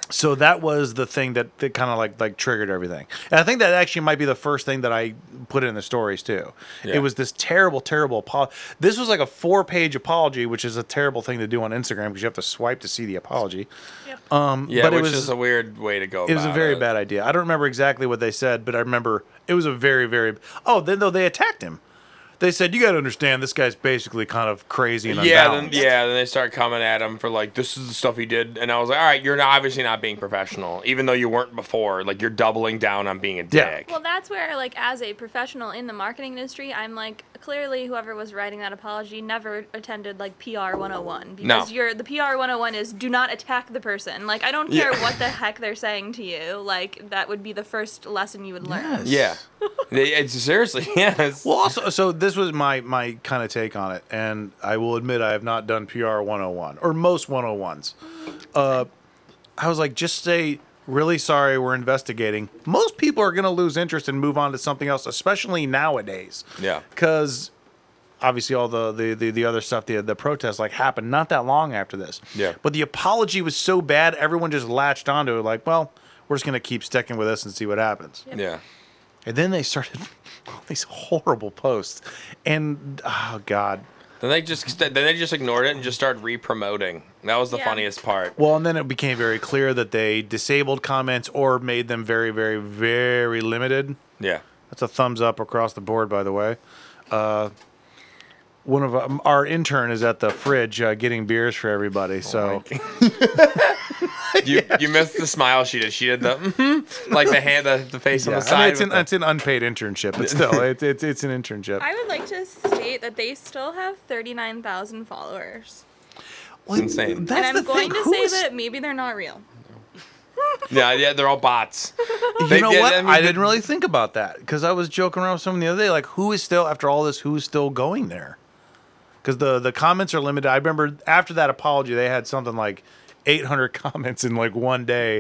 so that was the thing that, that kind of like like triggered everything. And I think that actually might be the first thing that I put in the stories, too. Yeah. It was this terrible, terrible apology. This was like a four-page apology, which is a terrible thing to do on Instagram because you have to swipe to see the apology. Yep. Um, yeah, but which it was, is a weird way to go about it. It was a very it. bad idea. I don't remember exactly what they said, but I remember it was a very, very... Oh, then though they attacked him. They said, you got to understand, this guy's basically kind of crazy and unbalanced. Yeah, then, yeah, then they start coming at him for, like, this is the stuff he did. And I was like, all right, you're not, obviously not being professional, even though you weren't before. Like, you're doubling down on being a dick. Yeah. Well, that's where, like, as a professional in the marketing industry, I'm like, clearly whoever was writing that apology never attended, like, P R one oh one. Because no. you're, the P R one oh one is do not attack the person. Like, I don't care yeah. what the heck they're saying to you. Like, that would be the first lesson you would learn. Yes. Yeah. they, it's, seriously, yes. Well, also, so this... This was my, my kind of take on it, and I will admit I have not done P R one oh one, or most one oh ones. Uh, I was like, just say, really sorry, we're investigating. Most people are going to lose interest and move on to something else, especially nowadays. Yeah. Because obviously all the, the, the, the other stuff, the, the protests, like, happened not that long after this. Yeah. But the apology was so bad, everyone just latched onto it, like, well, we're just going to keep sticking with this and see what happens. Yeah. yeah. And then they started all these horrible posts, and oh god. Then they just then they just ignored it and just started re-promoting. That was the yeah. funniest part. Well, and then it became very clear that they disabled comments or made them very, very, very limited. Yeah, that's a thumbs up across the board, by the way. Uh, one of um, our intern is at the fridge uh, getting beers for everybody, oh so. You yeah. you missed the smile she did. She did the mm-hmm, like the hand, the, the face yeah. on the side. I mean, it's, an, the... it's an unpaid internship, but still, it's it's it's an internship. I would like to state that they still have thirty-nine thousand followers. Well, it's insane. That's and I'm going thing. to Who say is... that maybe they're not real. yeah, yeah, they're all bots. You they, know yeah, what? I, mean, I didn't really think about that because I was joking around with someone the other day. Like, who is still after all this? Who's still going there? Because the the comments are limited. I remember after that apology, they had something like eight hundred comments in like one day,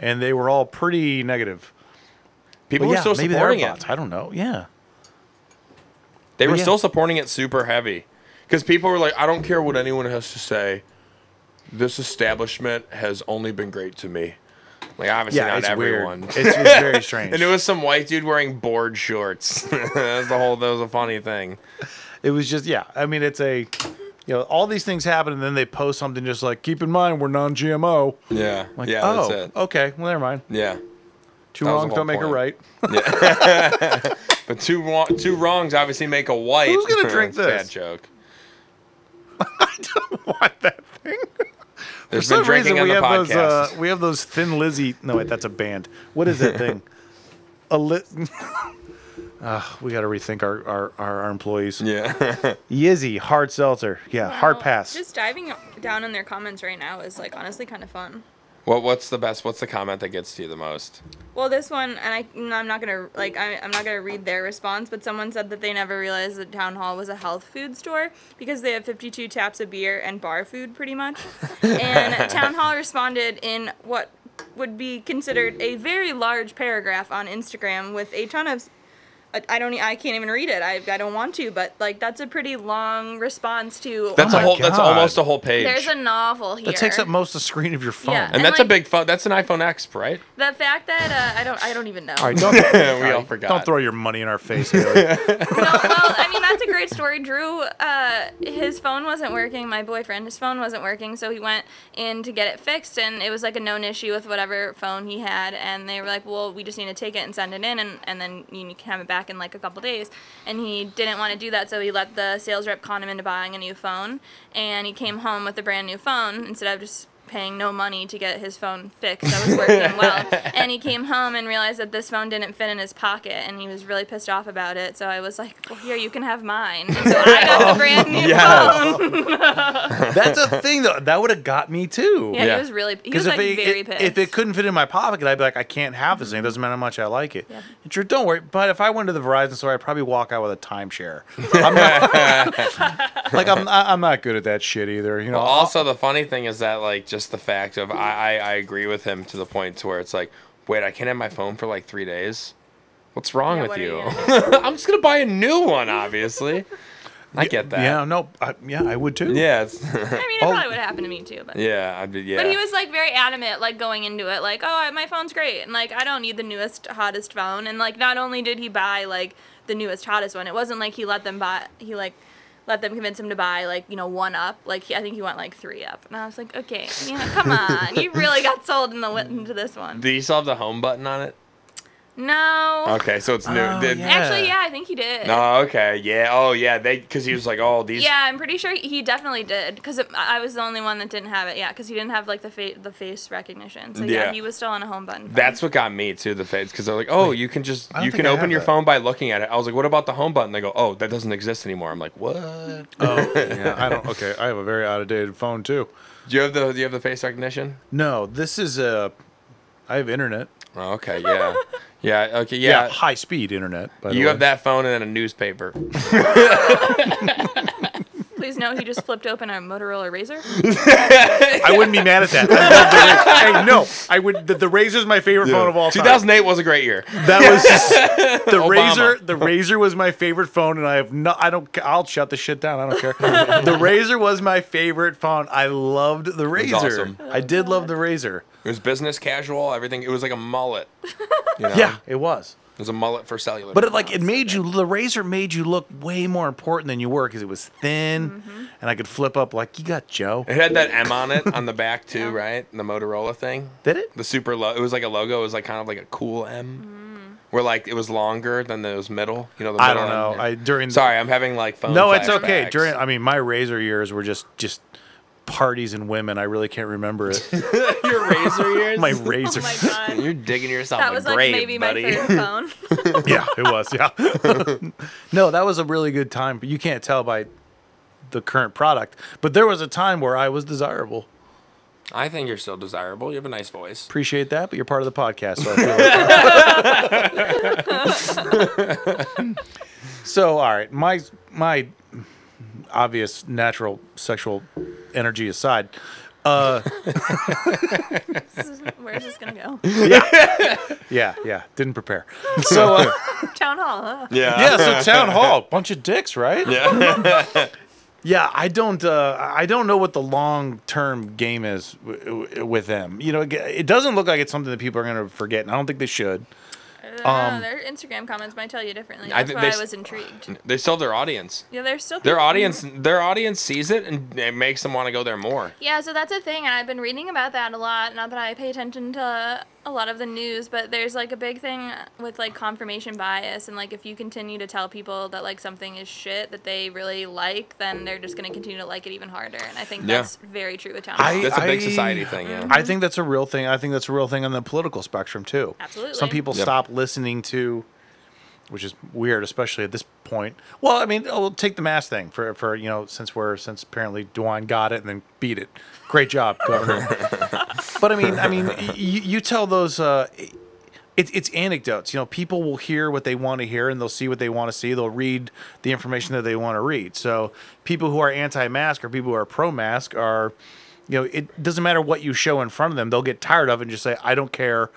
and they were all pretty negative. People were yeah, still supporting it. I don't know. Yeah, they but were yeah. still supporting it super heavy because people were like, "I don't care what anyone has to say. This establishment has only been great to me." Like obviously yeah, not it's everyone. Weird. It's, it's very strange. And it was some white dude wearing board shorts. That's the whole. That was a funny thing. It was just yeah. I mean, it's a. You know, all these things happen, and then they post something just like, keep in mind, we're non-G M O. Yeah. Like, yeah, oh, that's it. Okay. Well, never mind. Yeah. Two that wrongs don't point. make a right. Yeah. But two, wrong, two wrongs obviously make a white. Who's going to drink this? Bad joke. I don't want that thing. There's For some been drinking reason, on we the have podcast. Those, uh, we have those Thin Lizzy. No, wait, that's a band. What is that thing? A lit... Uh, we got to rethink our, our, our, our employees. Yeah. Yizzy, hard seltzer. Yeah, wow. Hard pass. Just diving down in their comments right now is, like, honestly kind of fun. Well, what's the best? What's the comment that gets to you the most? Well, this one, and I, I'm not going to, like, I, I'm not going to read their response, but someone said that they never realized that Town Hall was a health food store because they have fifty-two taps of beer and bar food, pretty much. And Town Hall responded in what would be considered a very large paragraph on Instagram with a ton of... I don't. I can't even read it. I. I don't want to. But like, that's a pretty long response to. That's oh a whole. God. That's almost a whole page. There's a novel here. That takes up most of the screen of your phone. Yeah. And, and that's like, a big phone. That's an iPhone X, right? The fact that uh, I don't. I don't even know. All right, don't, we all forgot. Don't throw your money in our face. Haley. No, well, I mean that's a great story. Drew, uh, his phone wasn't working. My boyfriend, his phone wasn't working, so he went in to get it fixed, and it was like a known issue with whatever phone he had, and they were like, well, we just need to take it and send it in, and and then you can have it back in like a couple days, and he didn't want to do that, so he let the sales rep con him into buying a new phone, and he came home with a brand new phone instead of just paying no money to get his phone fixed that was working well. And he came home and realized that this phone didn't fit in his pocket, and he was really pissed off about it. So I was like, well, here, you can have mine. And so I got the brand new yes. phone. That's a thing, though. That would have got me, too. Yeah, yeah. he was really he was, like, it, very it, pissed. If it couldn't fit in my pocket, I'd be like, I can't have this thing. It doesn't matter how much I like it. Yeah. And sure, don't worry. But if I went to the Verizon store, I'd probably walk out with a timeshare. I'm not, like, I'm, I'm not good at that shit either. You know. Well, also, the funny thing is that, like, just the fact of I, I, I agree with him to the point to where it's like, wait, I can't have my phone for, like, three days? What's wrong yeah, with what you? you? I'm just going to buy a new one, obviously. I get that. Yeah, no, I, yeah, I would too. Yeah, it's I mean, it oh. probably would happen to me too. But yeah, I'd be, yeah. But he was like very adamant, like going into it, like, oh, my phone's great, and like I don't need the newest, hottest phone, and like not only did he buy like the newest, hottest one, it wasn't like he let them buy, he like let them convince him to buy like you know one up, like he, I think he went like three up, and I was like, okay, yeah, come on, you really got sold in the into this one. Did you still have the home button on it? No. Okay, so it's new. Oh, did, yeah. Actually, yeah, I think he did. Oh, okay, yeah. Oh, yeah, they because he was like, oh, these. Yeah, I'm pretty sure he definitely did because I was the only one that didn't have it. Yeah, because he didn't have like the fa- the face recognition. So yeah. yeah, he was still on a home button phone. That's what got me too, the face, because they're like, oh, Wait, you can just you can open your that. phone by looking at it. I was like, what about the home button? They go, oh, that doesn't exist anymore. I'm like, what? Oh, yeah. I don't. Okay, I have a very outdated phone too. Do you have the Do you have the face recognition? No, this is a. I have internet. Oh, okay, yeah. Yeah, okay, yeah. Yeah, high-speed internet, by the way. You have that phone and then a newspaper. Please know he just flipped open our Motorola Razor. I wouldn't be mad at that. I love the Razor. Hey, no, I would. The, the Razor's my favorite yeah. phone of all time. two thousand eight was a great year. That was the Obama. Razor. The Razor was my favorite phone, and I have no. I don't. I'll shut the shit down. I don't care. The Razor was my favorite phone. I loved the Razor. It was awesome. I did love the Razor. It was business casual. Everything. It was like a mullet. You know? Yeah, it was. It was a mullet for cellular. But it, like it made you, the Razor made you look way more important than you were because it was thin, mm-hmm. and I could flip up like you got Joe. It had that M on it on the back too, yeah. right? And the Motorola thing. Did it? The super low. It was like a logo. It was like kind of like a cool M, mm. where like it was longer than those middle. You know, the middle I don't know. M. I during. Sorry, the, I'm having like phone. No, it's okay. Backs. During, I mean, my Razor years were just just. Parties and women, I really can't remember it. Your razor years? My razor. Oh my God. You're digging yourself that a was grave, like maybe buddy. My third phone. Yeah, it was. Yeah. No, that was a really good time. But you can't tell by the current product. But there was a time where I was desirable. I think you're still desirable. You have a nice voice. Appreciate that, but you're part of the podcast, so I feel like So, all right, my my. obvious natural sexual energy aside, uh where's this gonna go? Yeah yeah yeah didn't prepare. So uh, town hall, huh? yeah yeah so town hall, bunch of dicks, right? Yeah. Yeah, I don't uh I don't know what the long-term game is w- w- with them, you know. It doesn't look like it's something that people are going to forget, and I don't think they should. Uh, um, their Instagram comments might tell you differently. That's I th- why I was intrigued. They still have their audience. Yeah, they're still their audience. Here. Their audience sees it, and it makes them want to go there more. Yeah, so that's a thing, and I've been reading about that a lot. Not that I pay attention to a lot of the news, but there's like a big thing with like confirmation bias, and like if you continue to tell people that like something is shit that they really like, then they're just going to continue to like it even harder. And I think yeah. that's very true with town. I, that's I, a big society thing. Yeah, I think that's a real thing. I think that's a real thing on the political spectrum too. Absolutely, some people yep. stop. Listening to, which is weird, especially at this point. Well, I mean, we'll take the mask thing for, for you know, since we're since apparently DeWine got it and then beat it. Great job, governor. But I mean, I mean, y- you tell those. Uh, it, it's anecdotes. You know, people will hear what they want to hear, and they'll see what they want to see. They'll read the information that they want to read. So people who are anti-mask or people who are pro-mask are, you know, it doesn't matter what you show in front of them. They'll get tired of it and just say, I don't care.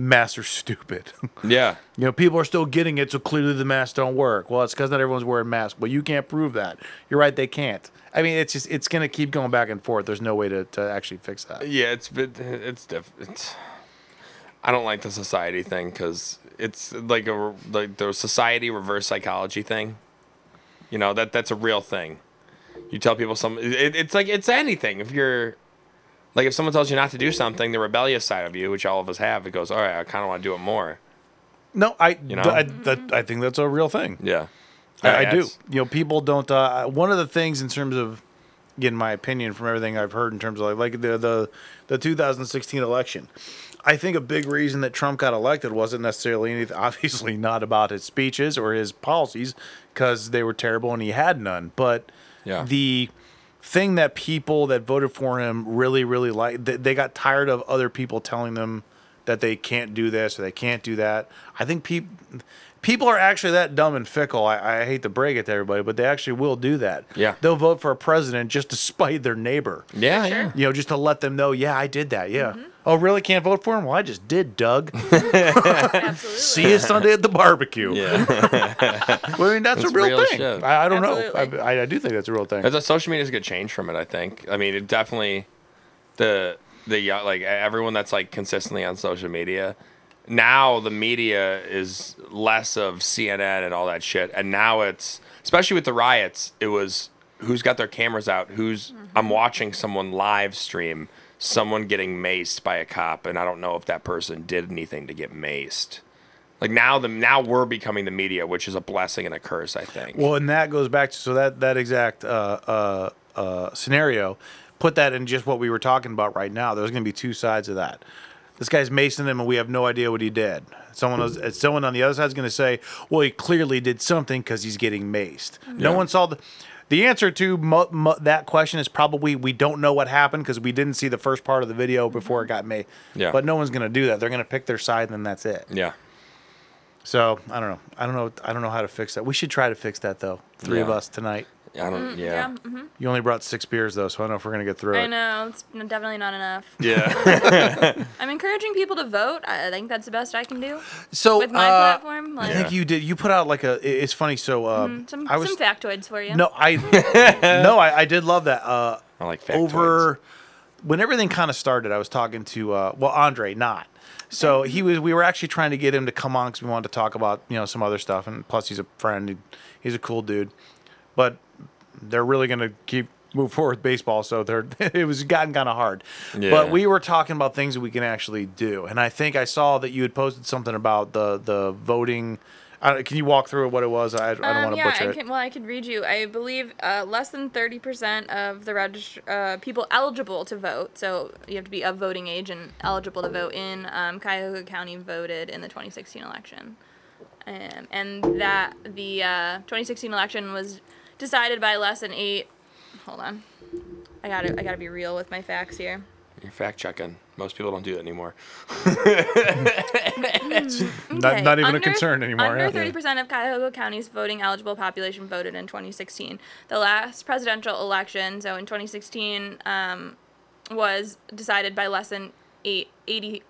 Masks are stupid. Yeah. You know, people are still getting it, so clearly the masks don't work. Well, it's because not everyone's wearing masks. Well, you can't prove that. You're right, they can't. I mean, it's just, it's going to keep going back and forth. There's no way to, to actually fix that. Yeah, it's, it, it's, diff- it's, I don't like the society thing because it's like a, like the society reverse psychology thing. You know, that, that's a real thing. You tell people some, it, it's like, it's anything. If you're, Like, if someone tells you not to do something, the rebellious side of you, which all of us have, it goes, all right, I kind of want to do it more. No, I you know? I, that, I think that's a real thing. Yeah. I, I do. You know, people don't... Uh, one of the things in terms of getting my opinion from everything I've heard in terms of like, like the, the the two thousand sixteen election. I think a big reason that Trump got elected wasn't necessarily anything, obviously not about his speeches or his policies, because they were terrible and he had none. But yeah. the thing that people that voted for him really, really liked, they got tired of other people telling them that they can't do this or they can't do that. I think people... People are actually that dumb and fickle. I, I hate to break it to everybody, but they actually will do that. Yeah. They'll vote for a president just to spite their neighbor. Yeah, sure. yeah. You know, just to let them know, yeah, I did that, yeah. Mm-hmm. Oh, really? Can't vote for him? Well, I just did, Doug. Absolutely. See you Sunday at the barbecue. Yeah. Well, I mean, that's, that's a real, real thing. I, I don't Absolutely. know. I, I do think that's a real thing. As a social media is a good change from it, I think. I mean, it definitely, the the like everyone that's like consistently on social media, now the media is less of C N N and all that shit, and now it's, especially with the riots, it was who's got their cameras out, who's mm-hmm. I'm watching someone live stream someone getting maced by a cop, and I don't know if that person did anything to get maced. Like now the now we're becoming the media, which is a blessing and a curse, I think. Well, and that goes back to so that that exact uh uh uh scenario, put that in just what we were talking about right now. There's going to be two sides of that. This guy's macing him, and we have no idea what he did. Someone was, someone on the other side is going to say, well, he clearly did something because he's getting maced. Yeah. No one saw the... The answer to mo- mo- that question is probably we don't know what happened because we didn't see the first part of the video before it got made. Yeah. But no one's going to do that. They're going to pick their side, and then that's it. Yeah. So, I don't know. I don't know I don't know how to fix that. We should try to fix that, though. Three yeah. of us tonight. I don't, mm, yeah. yeah mm-hmm. You only brought six beers, though, so I don't know if we're going to get through I it. I know. It's definitely not enough. Yeah. I'm encouraging people to vote. I think that's the best I can do. So, with my uh, platform. Like, I think you did. You put out like a, it's funny, so. Uh, mm, some, I was, some factoids for you. No, I no, I, I did love that. Uh, I like factoids. Over, when everything kind of started, I was talking to, uh, well, Andre, not. So he was. We were actually trying to get him to come on because we wanted to talk about, you know, some other stuff. And plus, he's a friend. He's a cool dude. But they're really going to keep move forward with baseball, so they're it was gotten kind of hard. Yeah. But we were talking about things that we can actually do, and I think I saw that you had posted something about the the voting. I, can you walk through what it was? I, I don't um, want to yeah, butcher I it. Can, well, I could read you. I believe uh, less than thirty percent of the regist- uh, people eligible to vote, so you have to be of voting age and eligible to vote in um, Cuyahoga County voted in the twenty sixteen election, um, and that the uh, twenty sixteen election was decided by less than eight. Hold on, I gotta, I gotta be real with my facts here. You're fact checking. Most people don't do that anymore. okay. Not, not even under, a concern anymore. Under thirty yeah. percent of Cuyahoga County's voting eligible population voted in twenty sixteen. The last presidential election, so in twenty sixteen, um, was decided by less than eight, eighty.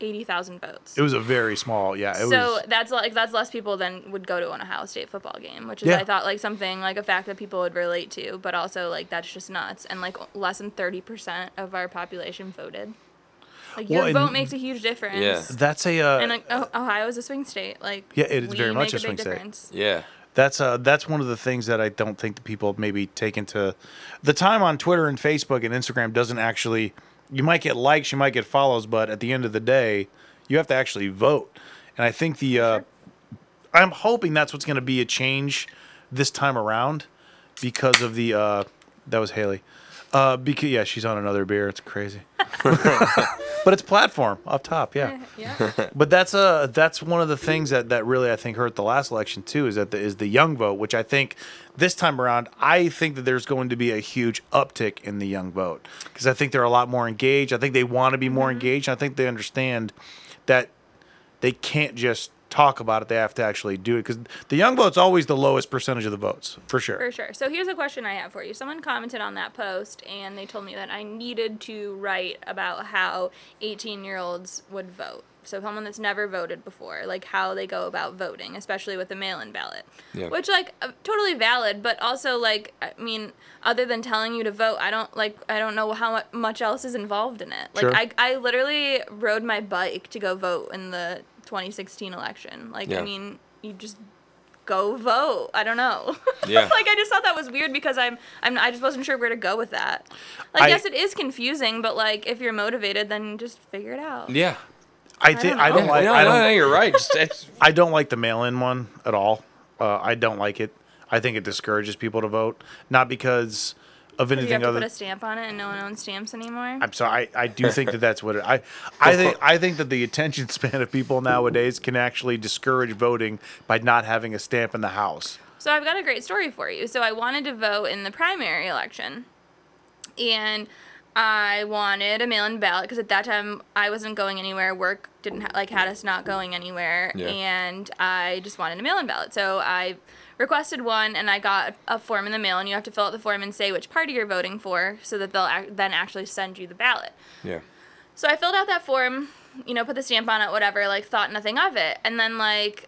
eighty thousand votes. It was a very small, yeah. It so was, that's like that's less people than would go to an Ohio State football game, which is yeah. I thought like something like a fact that people would relate to, but also like that's just nuts. And like less than thirty percent of our population voted. Like your well, vote and, makes a huge difference. Yeah, that's a uh, and like Ohio is a swing state. Like yeah, it is very much a swing difference. state. Yeah. That's uh, that's one of the things that I don't think the people maybe take into the time on Twitter and Facebook and Instagram doesn't actually. You might get likes, you might get follows, but at the end of the day, you have to actually vote. And I think the, uh, I'm hoping that's what's going to be a change this time around because of the, uh, that was Haley. Uh, because yeah, she's on another beer. It's crazy, but it's platform up top. Yeah. yeah. But that's uh that's one of the things that, that really I think hurt the last election too is that the, is the young vote, which I think this time around I think that there's going to be a huge uptick in the young vote because I think they're a lot more engaged. I think they want to be more mm-hmm. engaged. And I think they understand that they can't just talk about it; they have to actually do it because the young vote's always the lowest percentage of the votes, for sure. For sure. So here's a question I have for you. Someone commented on that post, and they told me that I needed to write about how eighteen-year-olds would vote. So someone that's never voted before, like how they go about voting, especially with the mail-in ballot, yeah. which like uh, totally valid, but also like I mean, other than telling you to vote, I don't like I don't know how much else is involved in it. Like sure. I I literally rode my bike to go vote in the twenty sixteen election. Like, yeah. I mean, you just go vote. I don't know. Yeah. Like, I just thought that was weird because I'm, I'm, I just wasn't sure where to go with that. Like, I, yes, it is confusing, but like, if you're motivated, then just figure it out. Yeah. I think I don't like. I don't think you're right. I don't like the mail-in one at all. Uh, I don't like it. I think it discourages people to vote. Not because of anything you have to other. Put a stamp on it, and no one owns stamps anymore. I'm sorry. I, I do think that that's what it, I I think I think that the attention span of people nowadays can actually discourage voting by not having a stamp in the house. So I've got a great story for you. So I wanted to vote in the primary election, and I wanted a mail-in ballot because at that time I wasn't going anywhere. Work didn't ha- like had us not going anywhere, yeah. and I just wanted a mail-in ballot. So I requested one, and I got a form in the mail, and you have to fill out the form and say which party you're voting for, so that they'll ac- then actually send you the ballot. Yeah. So I filled out that form, you know, put the stamp on it, whatever. Like thought nothing of it, and then like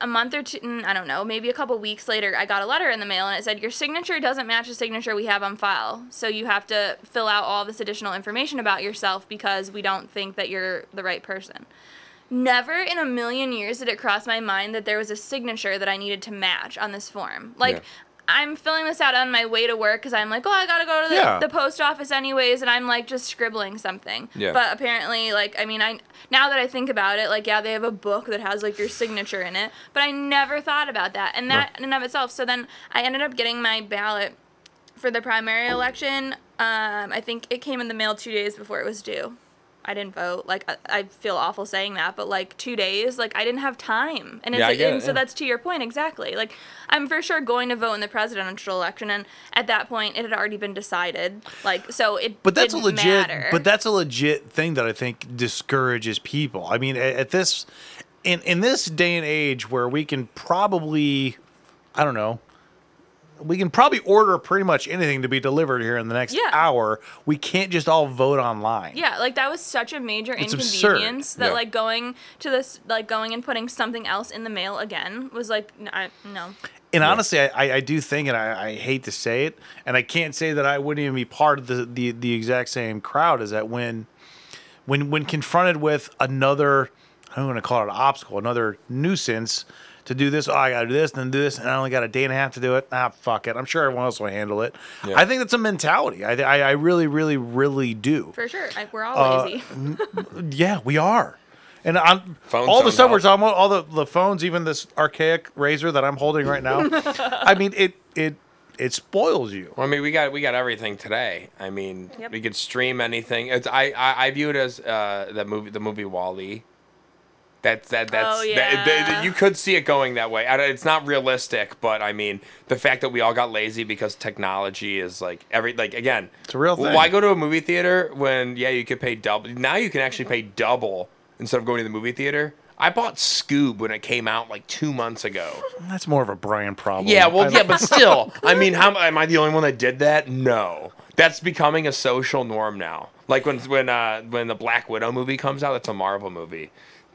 a month or two, I don't know, maybe a couple weeks later, I got a letter in the mail, and it said, your signature doesn't match the signature we have on file, so you have to fill out all this additional information about yourself because we don't think that you're the right person. Never in a million years did it cross my mind that there was a signature that I needed to match on this form. Like, yeah. I'm filling this out on my way to work because I'm like, oh, I got to go to the, yeah. the post office anyways, and I'm, like, just scribbling something. Yeah. But apparently, like, I mean, I now that I think about it, like, yeah, they have a book that has, like, your signature in it, but I never thought about that, and that no. in and of itself. So then I ended up getting my ballot for the primary election. Um, I think it came in the mail two days before it was due. I didn't vote. Like, I, I feel awful saying that, but, like, two days, like, I didn't have time. And, it's, yeah, like, and it, yeah. so that's to your point, exactly. Like, I'm for sure going to vote in the presidential election, and at that point, it had already been decided. Like, so it but that's didn't a legit, matter. But that's a legit thing that I think discourages people. I mean, at, at this, in, in this day and age where we can probably, I don't know, we can probably order pretty much anything to be delivered here in the next yeah. hour. We can't just all vote online. Yeah, like that was such a major it's inconvenience absurd. that yeah. like going to this, like going and putting something else in the mail again was like, I, no. And yeah. honestly, I, I do think, and I, I hate to say it, and I can't say that I wouldn't even be part of the, the, the exact same crowd, is that when, when, when confronted with another, I don't want to call it an obstacle, another nuisance, to do this, oh, I got to do this, and then do this, and I only got a day and a half to do it. Ah, fuck it. I'm sure everyone else will handle it. Yeah. I think that's a mentality. I, I, I really, really, really do. For sure. Like, we're all uh, lazy. Yeah, we are. And I'm, all the stuff we're talking about, all the, the phones, even this archaic razor that I'm holding right now, I mean, it it it spoils you. Well, I mean, we got we got everything today. I mean, yep. we could stream anything. It's I, I, I view it as uh, the movie the movie WALL-E. That, that, that's, oh, yeah. that, that, you could see it going that way. It's not realistic, but I mean, the fact that we all got lazy because technology is like every, like again, it's a real thing. Why go to a movie theater when, yeah, you could pay double? Now you can actually pay double instead of going to the movie theater. I bought Scoob when it came out like two months ago. That's more of a Brian problem. Yeah, well, I yeah, but still, I mean, how am I the only one that did that? No. That's becoming a social norm now. Like when, when, uh, when the Black Widow movie comes out, it's a Marvel movie.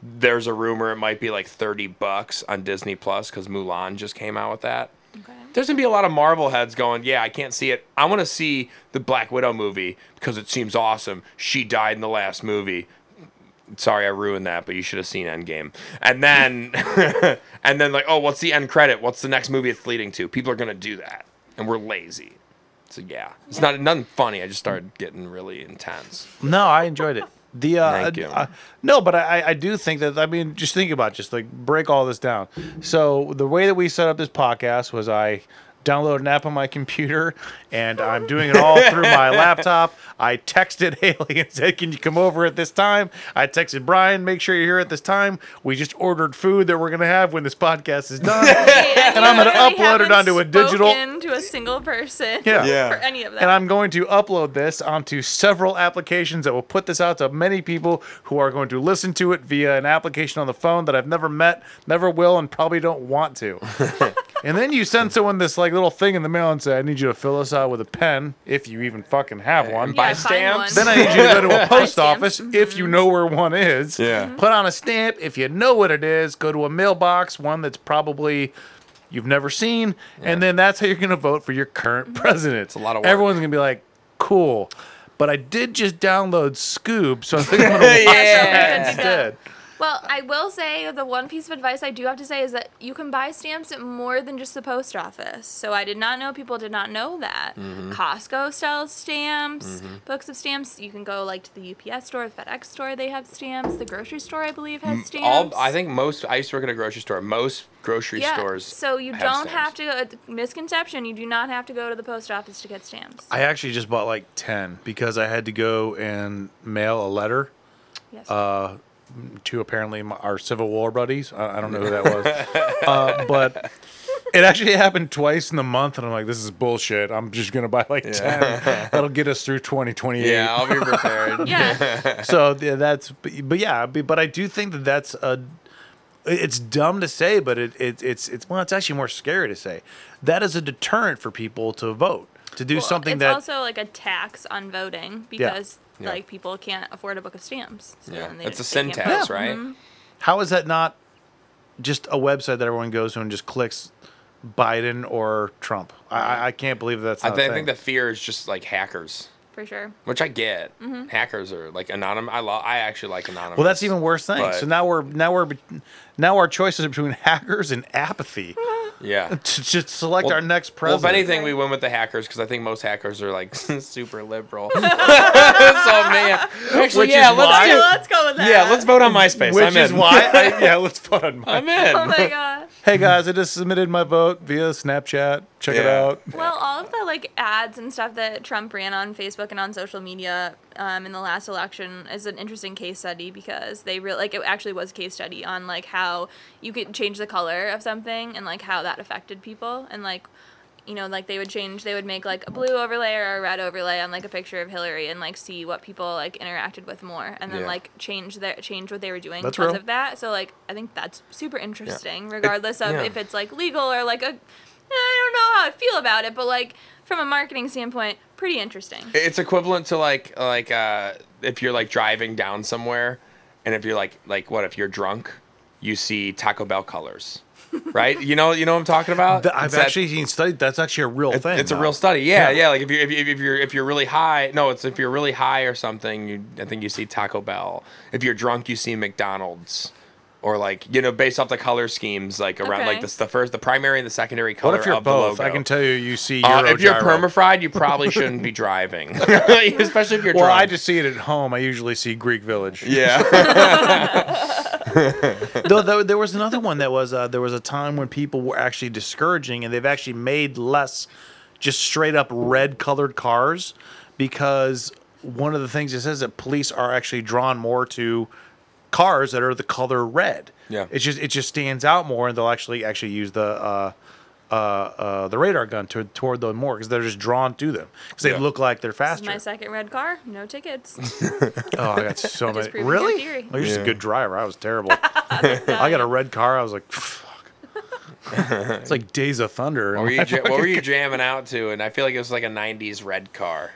There's a rumor it might be like thirty bucks on Disney Plus because Mulan just came out with that. Okay. There's going to be a lot of Marvel heads going, yeah, I can't see it. I want to see the Black Widow movie because it seems awesome. She died in the last movie. Sorry, I ruined that, but you should have seen Endgame. And then, and then like, oh, what's the end credit? What's the next movie it's leading to? People are going to do that, and we're lazy. So, yeah. It's not nothing funny. I just started getting really intense. No, I enjoyed it. The uh, Thank you. uh no, but I, I do think that I mean just think about it, just like break all this down. So the way that we set up this podcast was I downloaded an app on my computer and I'm doing it all through my laptop. I texted Haley and said, "Can you come over at this time?" I texted Brian, "Make sure you're here at this time." We just ordered food that we're gonna have when this podcast is done, and, and I'm gonna upload it onto a digital. To a single person. Yeah. yeah. For any of that. And I'm going to upload this onto several applications that will put this out to many people who are going to listen to it via an application on the phone that I've never met, never will, and probably don't want to. And then you send someone this like little thing in the mail and say, I need you to fill this out with a pen, if you even fucking have one. Yeah, buy stamps. One. Then I need you to go to a post office, mm-hmm. if you know where one is. Yeah. Mm-hmm. Put on a stamp, if you know what it is, go to a mailbox, one that's probably you've never seen, yeah. and then that's how you're going to vote for your current president. It's a lot of work. Everyone's going to be like, cool, but I did just download Scoob, so I think I'm going to watch yeah. that instead. Well, I will say the one piece of advice I do have to say is that you can buy stamps at more than just the post office. So I did not know, people did not know that. Mm-hmm. Costco sells stamps, mm-hmm. books of stamps. You can go like to the U P S store, the FedEx store, they have stamps. The grocery store, I believe, has stamps. All, I think most, I used to work at a grocery store. Most grocery yeah, stores so you have don't stamps. Have to, misconception, you do not have to go to the post office to get stamps. I actually just bought like ten because I had to go and mail a letter. Yes. Uh, to apparently my, our Civil War buddies. I, I don't know who that was. uh, but it actually happened twice in the month, and I'm like, this is bullshit. I'm just going to buy like yeah. ten. That'll get us through twenty twenty-eight. Yeah, I'll be prepared. yeah. So yeah, that's, but, but yeah, but I do think that that's a, it's dumb to say, but it, it it's, it's, well, it's actually more scary to say. That is a deterrent for people to vote, to do well, something it's that. It's also like a tax on voting because. Yeah. Yeah. Like, people can't afford a book of stamps. So yeah, it's a sin tax, right? Mm-hmm. How is that not just a website that everyone goes to and just clicks Biden or Trump? I, I can't believe that's not I th- a thing. I think the fear is just, like, hackers. For sure. Which I get. Mm-hmm. Hackers are, like, anonymous. I lo- I actually like anonymous. Well, that's even worse thing. So now we're now we're now our choices are between hackers and apathy. Yeah. To just select well, our next president. Well, if anything, we win with the hackers because I think most hackers are like super liberal. So, man. Actually, Which yeah, let's, why, do, let's go with that. Yeah, let's vote on MySpace. Which I'm is in. Why? I, yeah, let's vote on MySpace. I'm in. Oh, my gosh. Hey, guys, I just submitted my vote via Snapchat. Check yeah. it out. Well, all of the like ads and stuff that Trump ran on Facebook and on social media um, in the last election is an interesting case study because they really like it actually was a case study on like how you could change the color of something and like how that affected people and like you know like they would change they would make like a blue overlay or a red overlay on like a picture of Hillary and like see what people like interacted with more and then yeah. like change their change what they were doing that's because real. Of that. So like I think that's super interesting yeah. regardless it, of yeah. if it's like legal or like a. I don't know how I feel about it, but like from a marketing standpoint, pretty interesting. It's equivalent to like like uh, if you're like driving down somewhere, and if you're like like what if you're drunk, you see Taco Bell colors, right? you know you know what I'm talking about. The, I've that, actually seen studied. That's actually a real it, thing. It's though. A real study. Yeah, yeah, yeah. Like if you if you if you're if you're really high, no, it's if you're really high or something. You I think you see Taco Bell. If you're drunk, you see McDonald's. Or like you know, based off the color schemes, like around okay. like the, the first, the primary and the secondary color. What if you're of both? The logo. I can tell you, you see. Uh, if you're permafried, you probably shouldn't be driving, especially if you're. Well, drunk. I just see it at home. I usually see Greek Village. Yeah. Though there, there was another one that was uh, there was a time when people were actually discouraging, and they've actually made less, just straight up red colored cars, because one of the things it says that police are actually drawn more to. Cars that are the color red. Yeah. It's just it just stands out more, and they'll actually actually use the uh, uh, uh, the radar gun to, toward them more because they're just drawn to them because they yeah. look like they're faster. This is my second red car, no tickets. oh, I got so many. Really? Oh, you're just yeah. a good driver. I was terrible. I got a red car. I was like, fuck. It's like Days of Thunder. What were, you, what were you jamming out to? And I feel like it was like a nineties red car.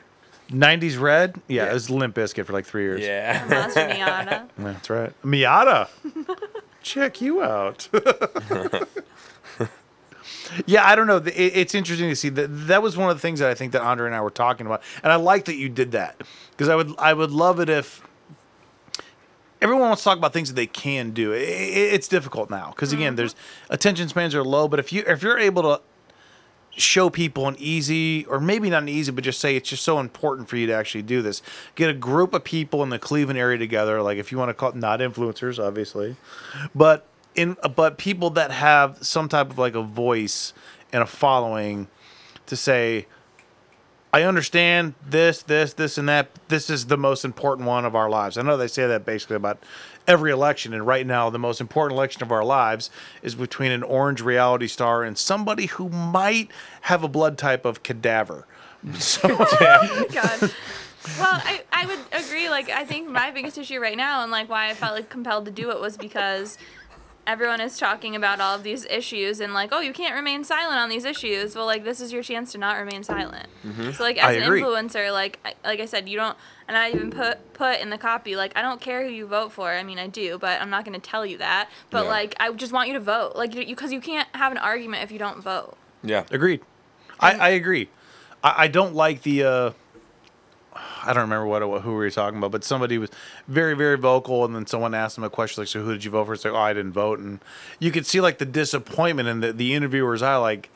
nineties red? Yeah, yeah, it was Limp Bizkit for like three years. Yeah. Monster Miata. That's right. Miata. Check you out. yeah, I don't know. It, it's interesting to see. That that was one of the things that I think that Andre and I were talking about. And I like that you did that. Because I would I would love it if everyone wants to talk about things that they can do. It, it, it's difficult now. Because again, mm-hmm. there's attention spans are low, but if you if you're able to show people an easy, or maybe not an easy, but just say it's just so important for you to actually do this. Get a group of people in the Cleveland area together, like if you want to call it, not influencers, obviously, but in but people that have some type of like a voice and a following to say, I understand this, this, this, and that. This is the most important one of our lives. I know they say that basically about every election, and right now the most important election of our lives is between an orange reality star and somebody who might have a blood type of cadaver. So, oh my God. Well, I, I would agree. Like, I think my biggest issue right now and, like, why I felt, like, compelled to do it was because everyone is talking about all of these issues and, like, oh, you can't remain silent on these issues. Well, like, this is your chance to not remain silent. Mm-hmm. So, like, as I an agree. influencer, like, like I said, you don't, and I even put put in the copy, like, I don't care who you vote for. I mean, I do, but I'm not going to tell you that. But, yeah. like, I just want you to vote. Like, you, because you can't have an argument if you don't vote. Yeah. Agreed. I, I agree. I, I don't like the, uh, I don't remember what, what who we were talking about, but somebody was very, very vocal, and then someone asked them a question like, "So who did you vote for?" It's like, "Oh, I didn't vote," and you could see like the disappointment in the, the interviewer's eye, like,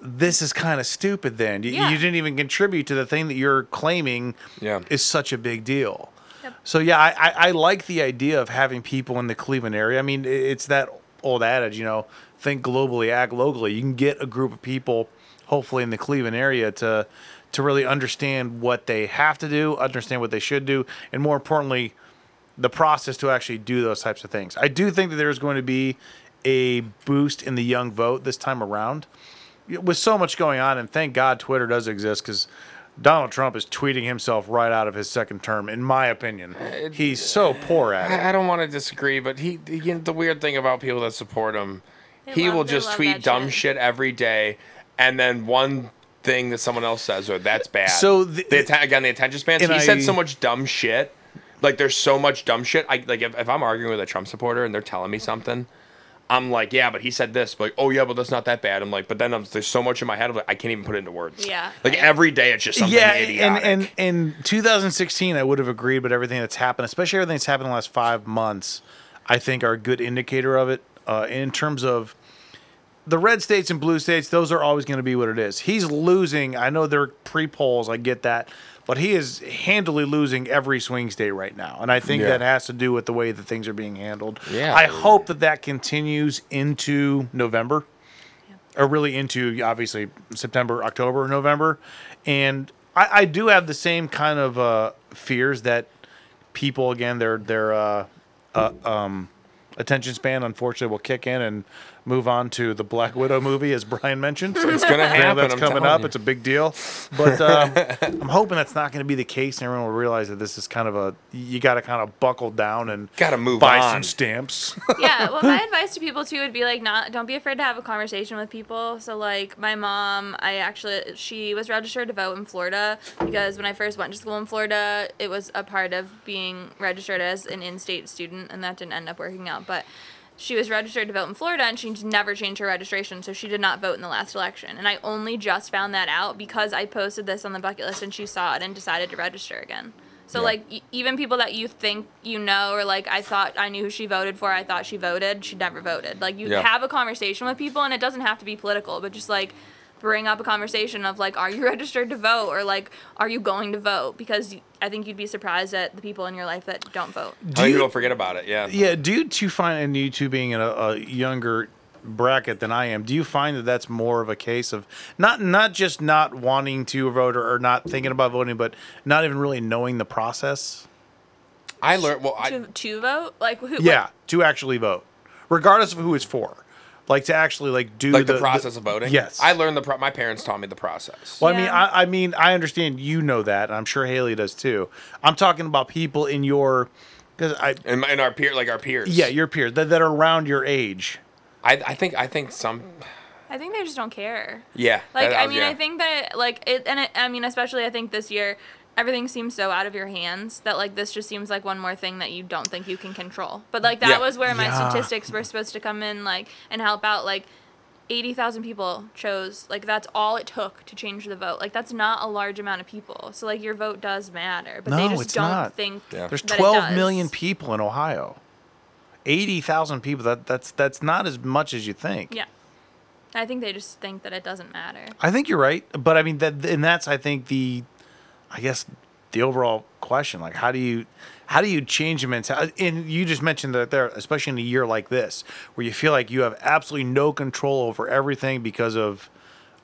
this is kind of stupid. Then you, yeah. you didn't even contribute to the thing that you're claiming yeah. is such a big deal. Yep. So yeah, I, I, I like the idea of having people in the Cleveland area. I mean, it's that old adage, you know, think globally, act locally. You can get a group of people, hopefully in the Cleveland area, to to really understand what they have to do, understand what they should do, and more importantly, the process to actually do those types of things. I do think that there's going to be a boost in the young vote this time around. With so much going on, and thank God Twitter does exist, because Donald Trump is tweeting himself right out of his second term, in my opinion. He's so poor at it. I don't want to disagree, but he, he the weird thing about people that support him, they he love, will just tweet dumb shit. shit every day, and then one thing that someone else says, or that's bad. So the, the atta- again, the attention span. He I, said so much dumb shit. Like, there's so much dumb shit. I like if, if I'm arguing with a Trump supporter and they're telling me something, I'm like, yeah, but he said this. Like, oh yeah, but that's not that bad. I'm like, but then I'm, there's so much in my head, I'm like, I can't even put it into words. Yeah. Like every day, it's just something yeah, idiotic. And in two thousand sixteen, I would have agreed, but everything that's happened, especially everything that's happened in the last five months, I think are a good indicator of it uh, in terms of. The red states and blue states, those are always going to be what it is. He's losing. I know they're pre-polls. I get that. But he is handily losing every swing state right now. And I think yeah. that has to do with the way that things are being handled. Yeah. I hope that that continues into November. Yeah. Or really into, obviously, September, October, November. And I, I do have the same kind of uh, fears that people, again, their, their uh, uh, um, attention span, unfortunately, will kick in and move on to the Black Widow movie, as Brian mentioned. So it's going to happen. That's I'm coming up. You. It's a big deal. But um, I'm hoping that's not going to be the case, and everyone will realize that this is kind of a, you got to kind of buckle down and gotta move buy on. some stamps. Yeah, well, my advice to people, too, would be, like, not don't be afraid to have a conversation with people. So, like, my mom, I actually, she was registered to vote in Florida because when I first went to school in Florida, it was a part of being registered as an in-state student, and that didn't end up working out. But she was registered to vote in Florida, and she never changed her registration, so she did not vote in the last election. And I only just found that out because I posted this on the bucket list, and she saw it and decided to register again. So, yeah. like, y- even people that you think you know or, like, I thought I knew who she voted for, I thought she voted, she never voted. Like, you yeah. have a conversation with people, and it doesn't have to be political, but just, like, bring up a conversation of, like, are you registered to vote, or, like, are you going to vote? Because I think you'd be surprised at the people in your life that don't vote. Do you, people forget about it, yeah. Yeah, do you two find, and you two being in a, a younger bracket than I am, do you find that that's more of a case of not not just not wanting to vote or, or not thinking about voting, but not even really knowing the process? I learned, well, I... To, to vote? Like, who? Yeah, what? To actually vote, regardless of who it's for. Like, to actually, like, do like the... Like, the process the, of voting? Yes. I learned the... Pro- my parents taught me the process. Well, yeah. I mean, I, I mean, I understand you know that, and I'm sure Haley does, too. I'm talking about people in your... Cause I, in, in our peer... Like, our peers. Yeah, your peers. That, that are around your age. I, I think I think some... I think they just don't care. Yeah. Like, that, I mean, yeah. I think that, like... it, and it, I mean, especially, I think this year, everything seems so out of your hands that, like, this just seems like one more thing that you don't think you can control. But, like, that yeah. was where my yeah. statistics were supposed to come in, like, and help out. Like, eighty thousand people chose. Like, that's all it took to change the vote. Like, that's not a large amount of people. So, like, your vote does matter. But no, they just it's don't not. think yeah. There's that twelve it does. Million people in Ohio. eighty thousand people. That that's that's not as much as you think. Yeah. I think they just think that it doesn't matter. I think you're right. But, I mean, that and that's, I think, the... I guess the overall question, like, how do you, how do you change the mentality? And you just mentioned that there, especially in a year like this, where you feel like you have absolutely no control over everything because of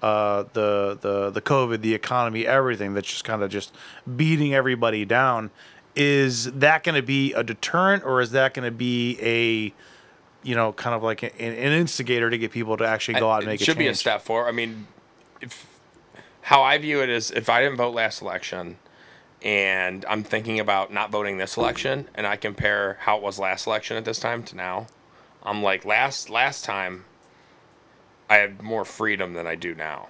uh, the the the COVID, the economy, everything that's just kind of just beating everybody down. Is that going to be a deterrent, or is that going to be a, you know, kind of like an, an instigator to get people to actually go out and make a change? It should be a step forward. I mean, if. How I view it is, if I didn't vote last election and I'm thinking about not voting this election, and I compare how it was last election at this time to now, I'm like, last last time I had more freedom than I do now.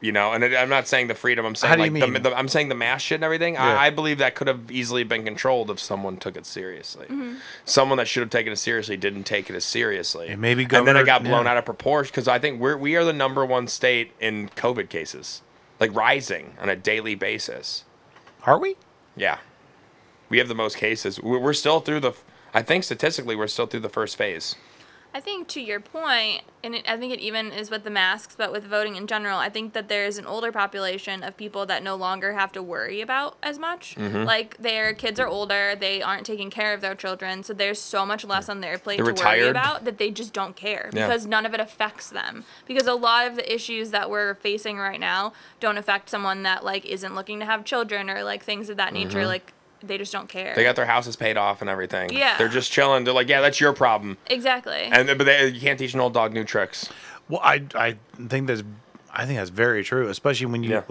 You know, and it, I'm not saying the freedom. I'm saying like the, the, I'm saying the mass shit and everything. Yeah. I, I believe that could have easily been controlled if someone took it seriously. Mm-hmm. Someone that should have taken it seriously didn't take it as seriously. And maybe governor, and then it got blown yeah. out of proportion, because I think we're we are the number one state in COVID cases. like rising on a daily basis. Are we? Yeah. We have the most cases. We're still through the, I think statistically, we're still through the first phase. I think to your point, and it, I think it even is with the masks, but with voting in general, I think that there's an older population of people that no longer have to worry about as much. Mm-hmm. Like, their kids are older, they aren't taking care of their children, so there's so much less on their plate They're to retired. worry about that they just don't care yeah. because none of it affects them. Because a lot of the issues that we're facing right now don't affect someone that, like, isn't looking to have children or, like, things of that mm-hmm. nature, like, they just don't care. They got their houses paid off and everything. Yeah. They're just chilling. They're like, yeah, that's your problem. Exactly. And but they, you can't teach an old dog new tricks. Well, I I think that's I think that's very true, especially when you. Yeah.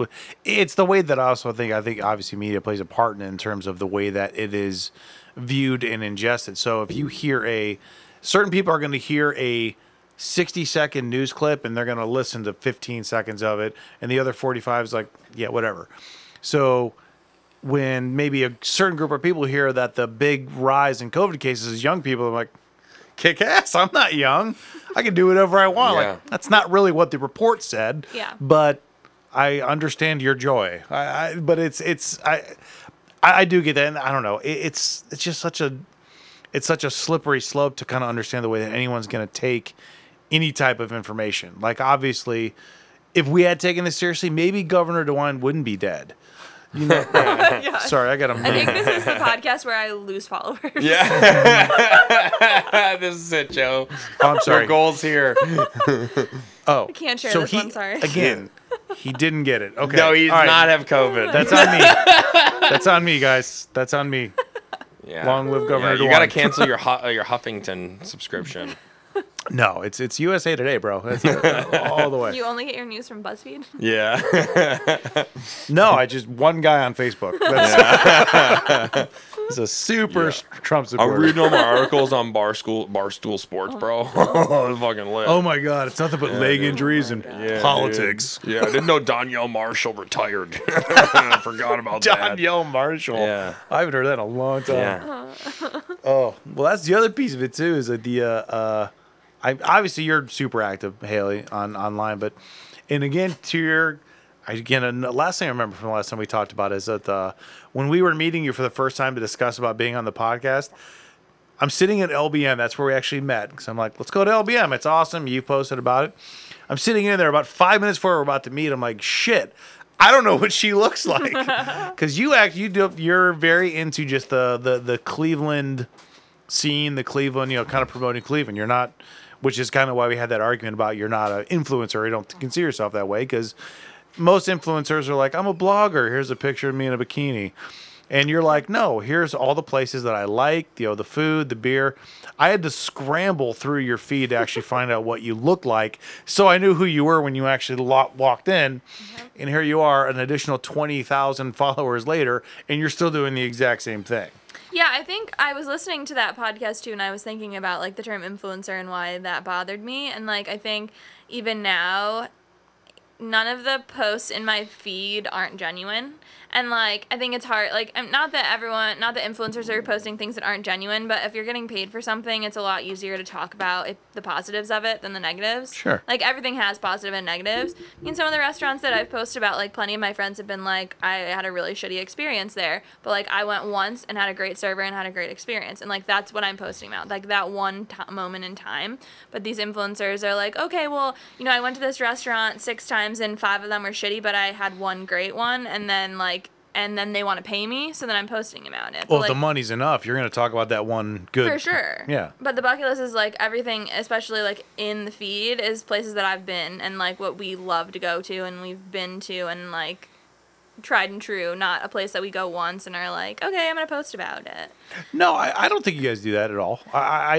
It's the way that I also think I think obviously media plays a part in, in terms of the way that it is viewed and ingested. So if you hear a certain people are going to hear a sixty second news clip and they're going to listen to fifteen seconds of it, and the other forty-five is like, yeah, whatever. So. When maybe a certain group of people hear that the big rise in COVID cases is young people, I'm like, kick ass, I'm not young. I can do whatever I want. Yeah. Like, that's not really what the report said. Yeah. But I understand your joy. I, I but it's it's I, I I do get that, and I don't know. It, it's it's just such a it's such a slippery slope to kind of understand the way that anyone's going to take any type of information. Like, obviously, if we had taken this seriously, maybe Governor DeWine wouldn't be dead. You know, yeah. Sorry, I got a I think this is the podcast where I lose followers. Yeah. This is it, Joe. Oh, I'm sorry. Your goal's here. Oh. I can't share so this he, one, sorry. Again, he didn't get it. Okay. No, he did right. not have COVID. That's on me. That's on me, guys. That's on me. Yeah. Long live Governor yeah, you DeWine. You got to cancel your Hu- your Huffington subscription. No, it's it's U S A Today, bro. That's all the way. You only get your news from BuzzFeed? Yeah. No, I just one guy on Facebook. That's he's a super yeah. Trump supporter. I'm reading all my articles on bar school, Barstool Sports, bro. Oh, fucking lit. Oh my god, it's nothing but yeah, leg dude. injuries oh and yeah, politics. Dude. Yeah, I didn't know Donyell Marshall retired. I forgot about Donyell that. Donyell Marshall. Yeah, I haven't heard that in a long time. Yeah. Oh, well, that's the other piece of it too. Is that the uh. uh I, obviously, you're super active, Haley, on online, but and again, to your again, the last thing I remember from the last time we talked about is that uh, when we were meeting you for the first time to discuss about being on the podcast, I'm sitting at L B M. That's where we actually met because I'm like, let's go to L B M. It's awesome. You posted about it. I'm sitting in there about five minutes before we're about to meet. I'm like, shit, I don't know what she looks like because you act you do you're very into just the the the Cleveland scene, the Cleveland, you know, kind of promoting Cleveland. You're not. Which is kind of why we had that argument about you're not an influencer, or you don't consider yourself that way, because most influencers are like, I'm a blogger. Here's a picture of me in a bikini. And you're like, no, here's all the places that I like, you know, the food, the beer. I had to scramble through your feed to actually find out what you look like, so I knew who you were when you actually lo- walked in. Mm-hmm. And here you are, an additional twenty thousand followers later, and you're still doing the exact same thing. Yeah, I think I was listening to that podcast, too, and I was thinking about, like, the term influencer and why that bothered me. And, like, I think even now, none of the posts in my feed aren't genuine. And, like, I think it's hard. Like, not that everyone, not that influencers are posting things that aren't genuine, but if you're getting paid for something, it's a lot easier to talk about if the positives of it than the negatives. Sure. Like, everything has positive and negatives. I mean, some of the restaurants that I've posted about, like, plenty of my friends have been like, I had a really shitty experience there. But, like, I went once and had a great server and had a great experience. And, like, that's what I'm posting about. Like, that one t- moment in time. But these influencers are like, okay, well, you know, I went to this restaurant six times and five of them were shitty, but I had one great one. And then, like, and then they want to pay me, so then I'm posting about it. Well, like, if the money's enough, you're going to talk about that one good. For sure. Yeah. But the bucket list is, like, everything, especially, like, in the feed, is places that I've been and, like, what we love to go to and we've been to and, like, tried and true, not a place that we go once and are like, okay, I'm going to post about it. No, I, I don't think you guys do that at all. I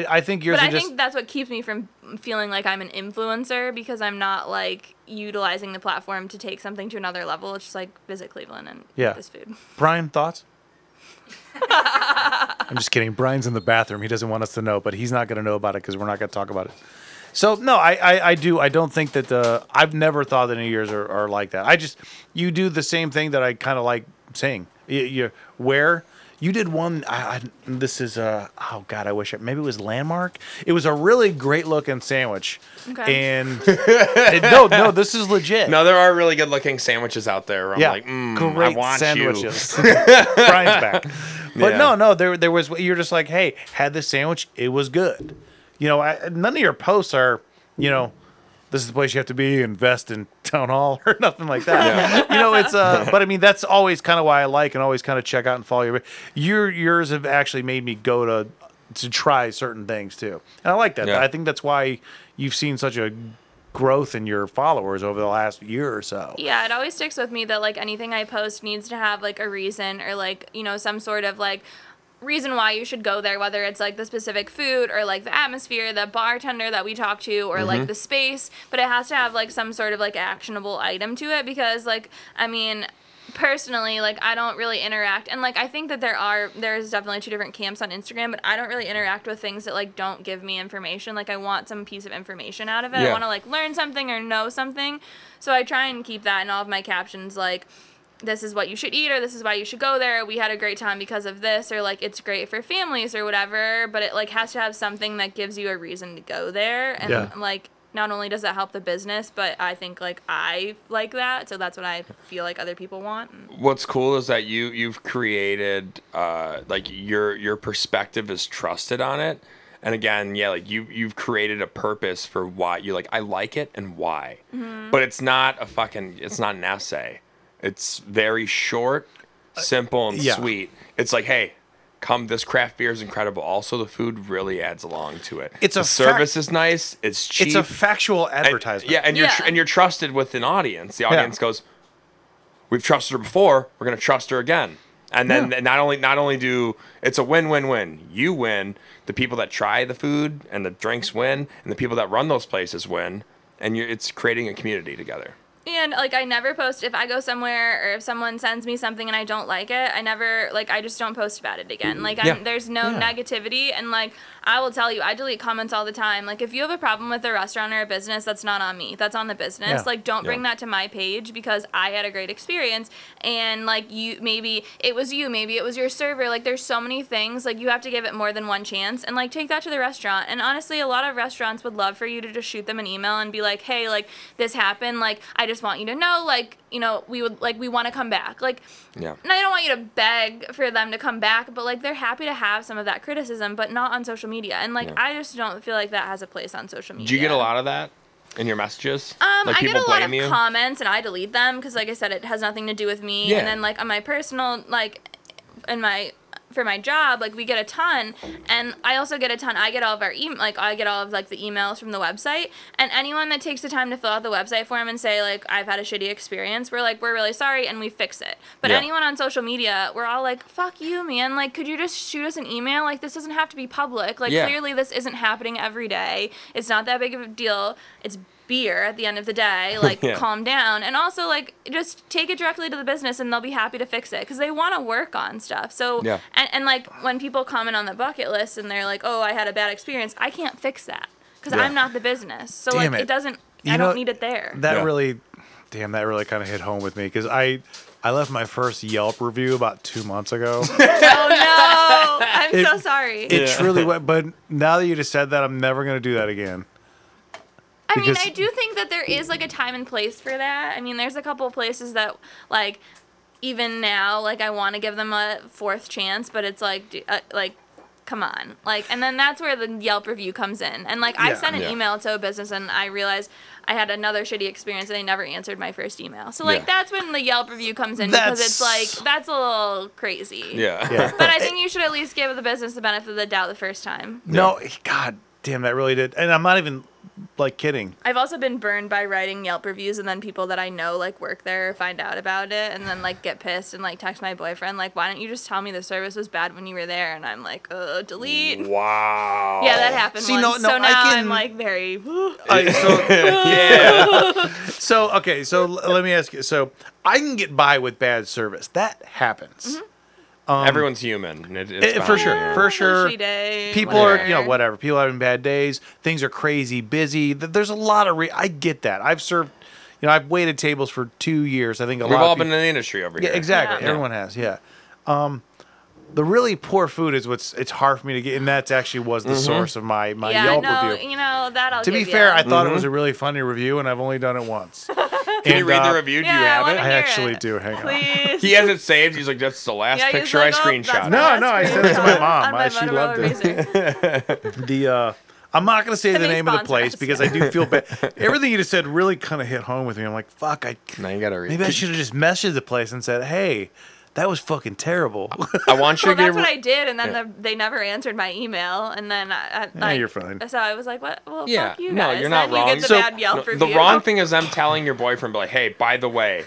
I, I think yours but are I just... But I think that's what keeps me from feeling like I'm an influencer because I'm not, like, utilizing the platform to take something to another level. It's just, like, visit Cleveland and yeah. eat this food. Brian, thoughts? I'm just kidding. Brian's in the bathroom. He doesn't want us to know, but he's not going to know about it because we're not going to talk about it. So, no, I, I, I do. I don't think that the – I've never thought that any years are, are like that. I just – you do the same thing that I kind of like saying. You, you wear You did one. I, I, this is a oh god, I wish it. Maybe it was Landmark. It was a really great looking sandwich. Okay. And it, no, no, this is legit. No, there are really good looking sandwiches out there. Where I'm yeah. like, mm, great I want sandwiches. You. Brian's back. But yeah. no, no, there, there was. You're just like, hey, had this sandwich. It was good. You know, I, none of your posts are, you know. This is the place you have to be, invest in Town Hall or nothing like that. Yeah. You know, it's, uh, but I mean, that's always kind of why I like and always kind of check out and follow you. Your, yours have actually made me go to, to try certain things too. And I like that. Yeah. I think that's why you've seen such a growth in your followers over the last year or so. Yeah, it always sticks with me that like anything I post needs to have like a reason or like, you know, some sort of like, reason why you should go there, whether it's like the specific food or like the atmosphere, the bartender that we talk to, or mm-hmm. like the space, but it has to have like some sort of like actionable item to it, because like I mean personally, like I don't really interact, and like I think that there are there's definitely two different camps on Instagram, but I don't really interact with things that like don't give me information. Like I want some piece of information out of it. Yeah. I want to like learn something or know something, so I try and keep that in all of my captions, like this is what you should eat, or this is why you should go there, we had a great time because of this, or like it's great for families or whatever, but it like has to have something that gives you a reason to go there. And yeah. like not only does that help the business, but I think like I like that, so that's what I feel like other people want. What's cool is that you you've created uh like your your perspective is trusted on it, and again yeah like you you've created a purpose for why you like I like it and why. Mm-hmm. But it's not a fucking it's not an essay. It's very short, simple, and yeah. sweet. It's like, hey, come, this craft beer is incredible. Also, the food really adds along to it. It's the a service fact- is nice. It's cheap. It's a factual advertisement. And, yeah, and yeah. you're tr- and you're trusted with an audience. The audience yeah. goes, we've trusted her before. We're gonna trust her again. And then yeah. not only not only do it's a win-win-win. You win. The people that try the food and the drinks win, and the people that run those places win. And you're, it's creating a community together. And, like, I never post, if I go somewhere or if someone sends me something and I don't like it, I never, like, I just don't post about it again. Like, yeah. I'm, there's no yeah. negativity. And, like, I will tell you, I delete comments all the time. Like, if you have a problem with a restaurant or a business, that's not on me. That's on the business. Yeah. Like, don't bring yeah. that to my page, because I had a great experience. And, like, you, maybe it was you. Maybe it was your server. Like, there's so many things. Like, you have to give it more than one chance. And, like, take that to the restaurant. And, honestly, a lot of restaurants would love for you to just shoot them an email and be like, hey, like, this happened. Like, I just want you to know, like, you know, we would, like, we want to come back. Like, yeah. and I don't want you to beg for them to come back, but, like, they're happy to have some of that criticism, but not on social media. And, like, yeah. I just don't feel like that has a place on social media. Do you get a lot of that in your messages? Um, like, I get a lot of you? comments, and I delete them because, like I said, it has nothing to do with me. Yeah. And then, like, on my personal, like, in my... for my job, like, we get a ton, and I also get a ton, I get all of our, e- like, I get all of, like, the emails from the website, and anyone that takes the time to fill out the website form and say, like, I've had a shitty experience, we're like, we're really sorry, and we fix it. But yeah. anyone on social media, we're all like, fuck you, man, like, could you just shoot us an email? Like, this doesn't have to be public. Like, yeah. clearly this isn't happening every day. It's not that big of a deal. It's beer at the end of the day, like, yeah. calm down. And also, like, just take it directly to the business and they'll be happy to fix it, because they want to work on stuff. So yeah. and, and like when people comment on the bucket list and they're like, oh, I had a bad experience, I can't fix that, because yeah. I'm not the business, so damn like it, it doesn't you I know, don't need it there. That yeah. really damn that really kind of hit home with me, because I I left my first Yelp review about two months ago. Oh, no. I'm it, so sorry. It yeah. truly went, but now that you just said that, I'm never going to do that again. I because mean, I do think that there is, like, a time and place for that. I mean, there's a couple of places that, like, even now, like, I want to give them a fourth chance, but it's like, uh, like, come on. Like, and then that's where the Yelp review comes in. And, like, yeah, I sent an yeah. email to a business, and I realized I had another shitty experience, and they never answered my first email. So, like, yeah. that's when the Yelp review comes in, that's... because it's, like, that's a little crazy. Yeah. yeah. But I think you should at least give the business the benefit of the doubt the first time. No, yeah. God damn, that really did. And I'm not even... like kidding. I've also been burned by writing Yelp reviews, and then people that I know, like, work there find out about it, and then, like, get pissed and, like, text my boyfriend, like, why don't you just tell me the service was bad when you were there? And I'm like, uh, delete. Wow. Yeah, that happened See, once. No, no, so now I can... I'm like very. I, so, yeah. so okay, so l- let me ask you. So I can get by with bad service. That happens. Mm-hmm. Um, Everyone's human. It, it's it, for sure. Yeah. For sure. Day, people whatever. are, you know, whatever. People are having bad days. Things are crazy, busy. There's a lot of, re- I get that. I've served, you know, I've waited tables for two years. I think a We've lot of people. We've all been in the industry over yeah, here. Exactly. Yeah. Everyone has, yeah. Um, the really poor food is what's it's hard for me to get, and that actually was the mm-hmm. source of my, my yeah, Yelp no, review. You know, that I'll to give be fair, you. I thought mm-hmm. it was a really funny review, and I've only done it once. Can and, you read uh, the review? Do yeah, you have I it? I actually it. do. Hang Please. on. He has it saved. He's like, that's the last yeah, picture like, oh, I screenshot. No, no, I sent it to my mom. My she loved it. the uh, I'm not going to say the name of the place because I do feel bad. Everything you just said really kind of hit home with me. I'm like, fuck, I now you gotta read maybe it. I should have just messaged the place and said, hey, that was fucking terrible. I want you well, to get. That's what I did, and then yeah. the, they never answered my email, and then I. I like, no, you're fine. So I was like, "What? Well, yeah. fuck you guys." No, you're not then wrong. You get the, so, bad Yelp no, the wrong thing is, I'm telling your boyfriend, like, "Hey, by the way,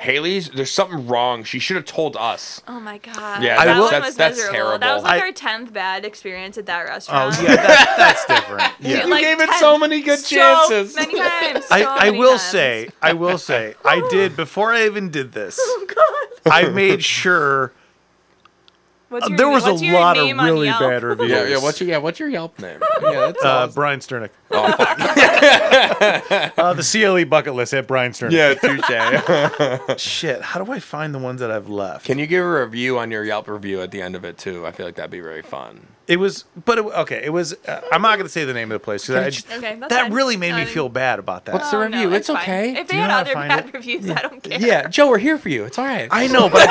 Haley's there's something wrong. She should have told us." Oh my god. Yeah, that, that one that's, was that's miserable. Terrible. That was like I, our tenth bad experience at that restaurant. Oh yeah, that, that's different. Yeah. You like gave it so many good so chances. Many times. So I, I many will times. say, I will say, I did before I even did this. Oh god. I made sure what's your, there was what's a lot of really bad reviews. Yeah, yeah, what's your, yeah, what's your Yelp name? Yeah, that's uh, Brian Sternick. Oh, fuck. uh, the C L E bucket list at Brian Sternick. Yeah, touche. Shit, how do I find the ones that I've left? Can you give a review on your Yelp review at the end of it, too? I feel like that'd be very fun. It was, but it, okay, it was, uh, I'm not going to say the name of the place because okay, that fine. really made no, me feel bad about that. What's the review? Oh, no, it's it's okay. If they had other bad it? reviews, yeah. I don't care. Yeah, Joe, we're here for you. It's all right. I know, but,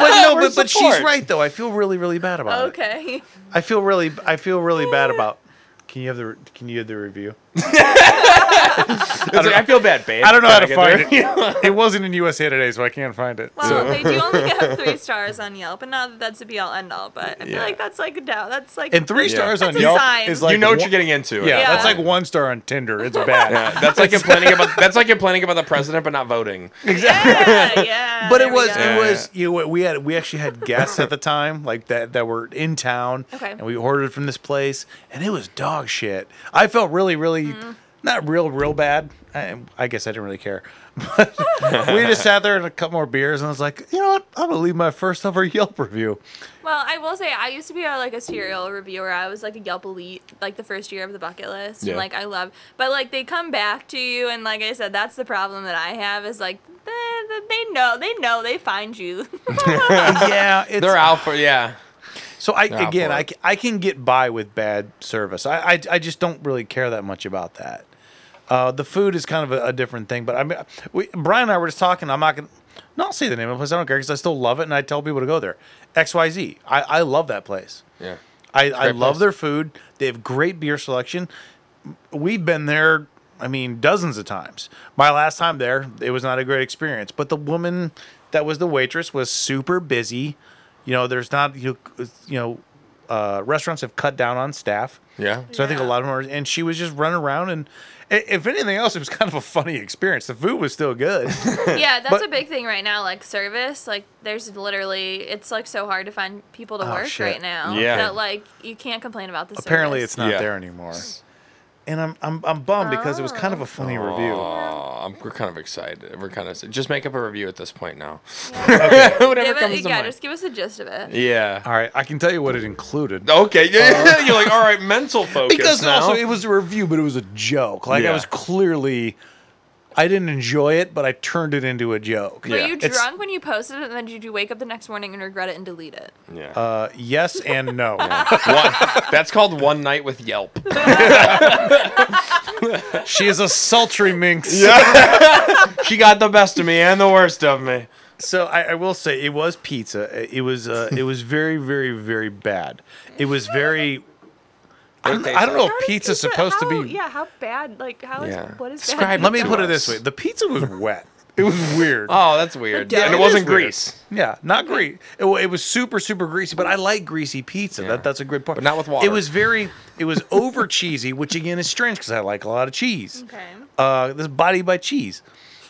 but no, but, but she's right, though. I feel really, really bad about okay. it. Okay. I feel really, I feel really bad about Can you have the Can you have the review? I, like, I feel bad, babe. I don't know how to find it. It wasn't in U S A Today, so I can't find it. Well, so. They do only have three stars on Yelp, and not that that's a be-all, end-all, but I feel yeah. like that's like no, that's like and three yeah. stars that's on Yelp sign. Is like you know what one, you're getting into. Yeah, yeah, that's like one star on Tinder. It's bad. Yeah, that's like complaining about that's like complaining about the president but not voting. Exactly. Yeah, yeah. But it was it yeah, was yeah. you know, we had we actually had guests at the time like that that were in town, okay. and we ordered from this place, and it was dog shit. I felt really, really, mm. not real, real bad. I, I guess I didn't really care. But we just sat there and a couple more beers, and I was like, you know what? I'm going to leave my first ever Yelp review. Well, I will say, I used to be a, like a serial reviewer. I was like a Yelp elite, like the first year of the bucket list. Yeah. And like, I love, but like, they come back to you, and like I said, that's the problem that I have is like, they, they know, they know, they find you. yeah. It's, They're out for, yeah. So, I no, again, I, I can get by with bad service. I, I, I just don't really care that much about that. Uh, the food is kind of a, a different thing. But, I mean, we, Brian and I were just talking. I'm not going to – no, I'll say the name of the place. I don't care because I still love it, and I tell people to go there. X Y Z. I, I love that place. Yeah. I, I love place. their food. They have great beer selection. We've been there, I mean, dozens of times. My last time there, it was not a great experience. But the woman that was the waitress was super busy. You know, there's not, you know, uh, restaurants have cut down on staff. Yeah. So yeah. I think a lot of them are, and she was just running around, and if anything else, it was kind of a funny experience. The food was still good. yeah, that's but, a big thing right now, like service. Like, there's literally, it's like so hard to find people to oh, work shit. right now. Yeah. That, like, you can't complain about the Apparently service. Apparently, it's not yeah. there anymore. And I'm I'm I'm bummed because it was kind of a funny oh, review. I'm, we're kind of excited. We're kind of just make up a review at this point now. Yeah. okay. Whatever give comes it, to yeah, mind. Just give us the gist of it. Yeah. All right. I can tell you what it included. Okay. Uh, You're like all right. Mental focus. Because now. also it was a review, but it was a joke. Like yeah. I was clearly. I didn't enjoy it, but I turned it into a joke. Were yeah. you drunk it's, when you posted it, and then did you wake up the next morning and regret it and delete it? Yeah. Uh, yes and no. yeah. one, that's called One Night with Yelp. She is a sultry minx. Yeah. She got the best of me and the worst of me. So I, I will say it was pizza. It was uh, it was very, very, very bad. It was very... I don't, I don't know if pizza's pizza, supposed how, to be... Yeah, how bad? Like, how yeah. is... What is Describe bad? Let me put us. it this way. The pizza was wet. It was weird. Oh, that's weird. Yeah, and it, it wasn't grease. Weird. Yeah, not grease. It, it was super, super greasy, but I like greasy pizza. Yeah. That That's a good point. But not with water. It was very... It was over cheesy, which, again, is strange because I like a lot of cheese. Okay. Uh, this body by cheese.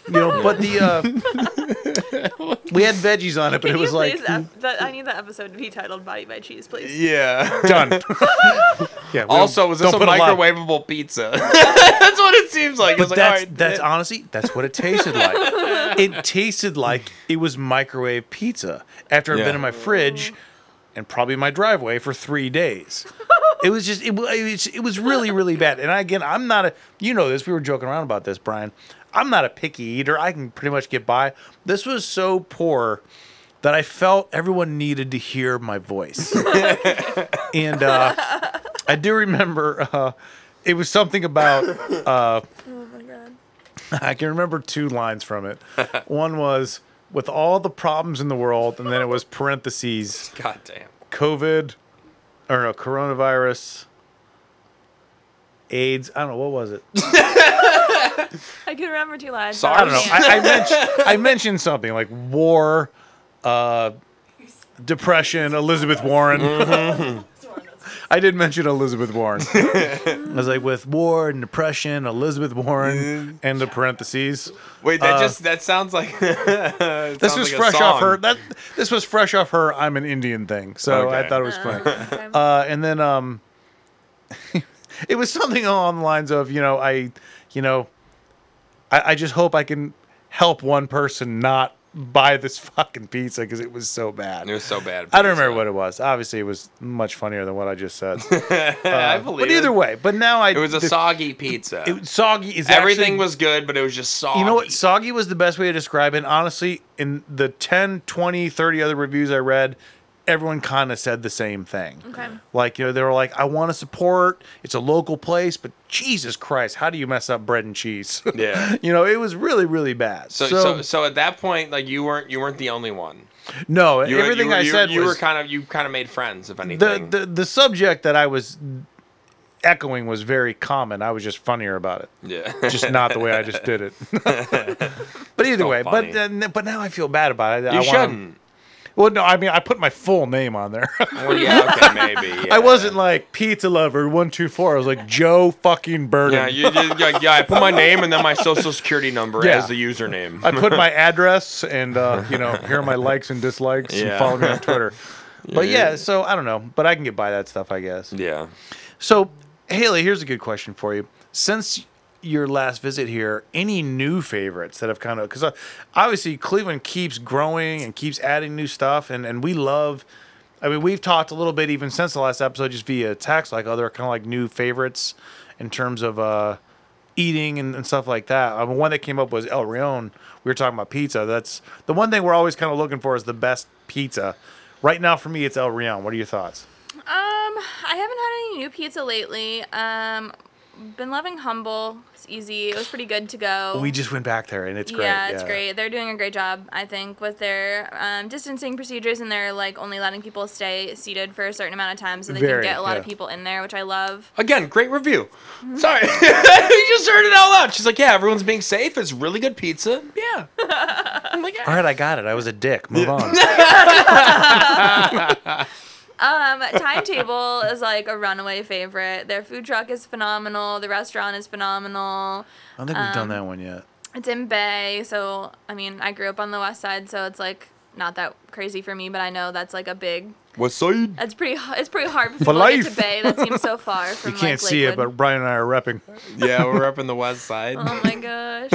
You know, but the... Uh, we had veggies on it, but Can it was like... Ep- the, I need the episode to be titled Body by Cheese, please. Yeah. Done. Yeah, also, is this a microwavable pizza? That's what it seems like. But that's, like, right, that's honestly, that's what it tasted like. It tasted like it was microwave pizza after it had yeah. been in my fridge and probably my driveway for three days. It was just, it, it was really, really bad. And again, I'm not a, you know this, we were joking around about this, Brian. I'm not a picky eater. I can pretty much get by. This was so poor that I felt everyone needed to hear my voice. And uh, I do remember uh, it was something about... Uh, oh, my God. I can remember two lines from it. One was, with all the problems in the world, and then it was parentheses. God damn. COVID, or no, coronavirus, AIDS. I don't know. What was it? I can remember two lines. Sorry. I don't know. I, I, mentioned, I mentioned something like war, uh, depression, Elizabeth Warren. Mm-hmm. I did mention Elizabeth Warren. I was like, with war and depression, Elizabeth Warren, and the parentheses. Wait, that uh, just that sounds like. That this sounds was like fresh off her. That this was fresh off her. I'm an Indian thing, so okay. I thought it was funny. Uh, and then um, it was something along the lines of, you know, I, you know, I, I just hope I can help one person not buy this fucking pizza because it was so bad. It was so bad. I don't remember what it was. Obviously, it was much funnier than what I just said. uh, I believe. But either it. way, but now I. It was a the, soggy pizza. It, soggy is everything actually, was good, but it was just soggy. You know what? Soggy was the best way to describe it. And honestly, in the ten, twenty, thirty other reviews I read, everyone kind of said the same thing. Okay. Like, you know, they were like, I want to support. It's a local place, but Jesus Christ, how do you mess up bread and cheese? Yeah. You know, it was really, really bad. So, so, so, so at that point, like, you weren't, you weren't the only one. No, you, everything you, I you, said you was, were kind of, you kind of made friends, if anything. The, the the subject that I was echoing was very common. I was just funnier about it. Yeah. Just not the way I just did it. But either so way, funny. but uh, but now I feel bad about it. You I shouldn't. Wanna, Well, no, I mean, I put my full name on there. Well, yeah, okay, maybe. Yeah. I wasn't like pizza lover one two four. I was like Joe fucking Burden. Yeah, you, you, yeah, yeah, I put my name and then my social security number yeah. as the username. I put my address and, uh, you know, here are my likes and dislikes yeah. and follow me on Twitter. But yeah. yeah, so I don't know. But I can get by that stuff, I guess. Yeah. So, Haley, here's a good question for you. Since your last visit here, any new favorites that have kind of, because obviously Cleveland keeps growing and keeps adding new stuff, and, and we love, I mean, we've talked a little bit even since the last episode just via text, like other kind of like new favorites in terms of uh, eating and, and stuff like that. I mean, one that came up was El Rion. We were talking about pizza. That's the one thing we're always kind of looking for is the best pizza. Right now for me, it's El Rion. What are your thoughts? Um, I haven't had any new pizza lately. Um, Been loving Humble. It's easy. It was pretty good to go. We just went back there, and it's great. Yeah, it's yeah. great. They're doing a great job, I think, with their um, distancing procedures, and they're like only letting people stay seated for a certain amount of time, so they Very, can get a lot yeah. of people in there, which I love. Again, great review. Mm-hmm. Sorry, you just heard it out loud. She's like, "Yeah, everyone's being safe. It's really good pizza." Yeah. I'm like, yeah. All right, I got it. I was a dick. Move on. Um, Timetable is like a runaway favorite. Their food truck is phenomenal. The restaurant is phenomenal. I don't think um, we've done that one yet. It's in Bay, so I mean, I grew up on the West Side, so it's like not that crazy for me, but I know that's like a big West Side. That's pretty. It's pretty hard for life to Bay. That seems so far from. You can't like, see Lakewood. It, but Brian and I are repping. Yeah, we're repping the West Side. Oh my gosh.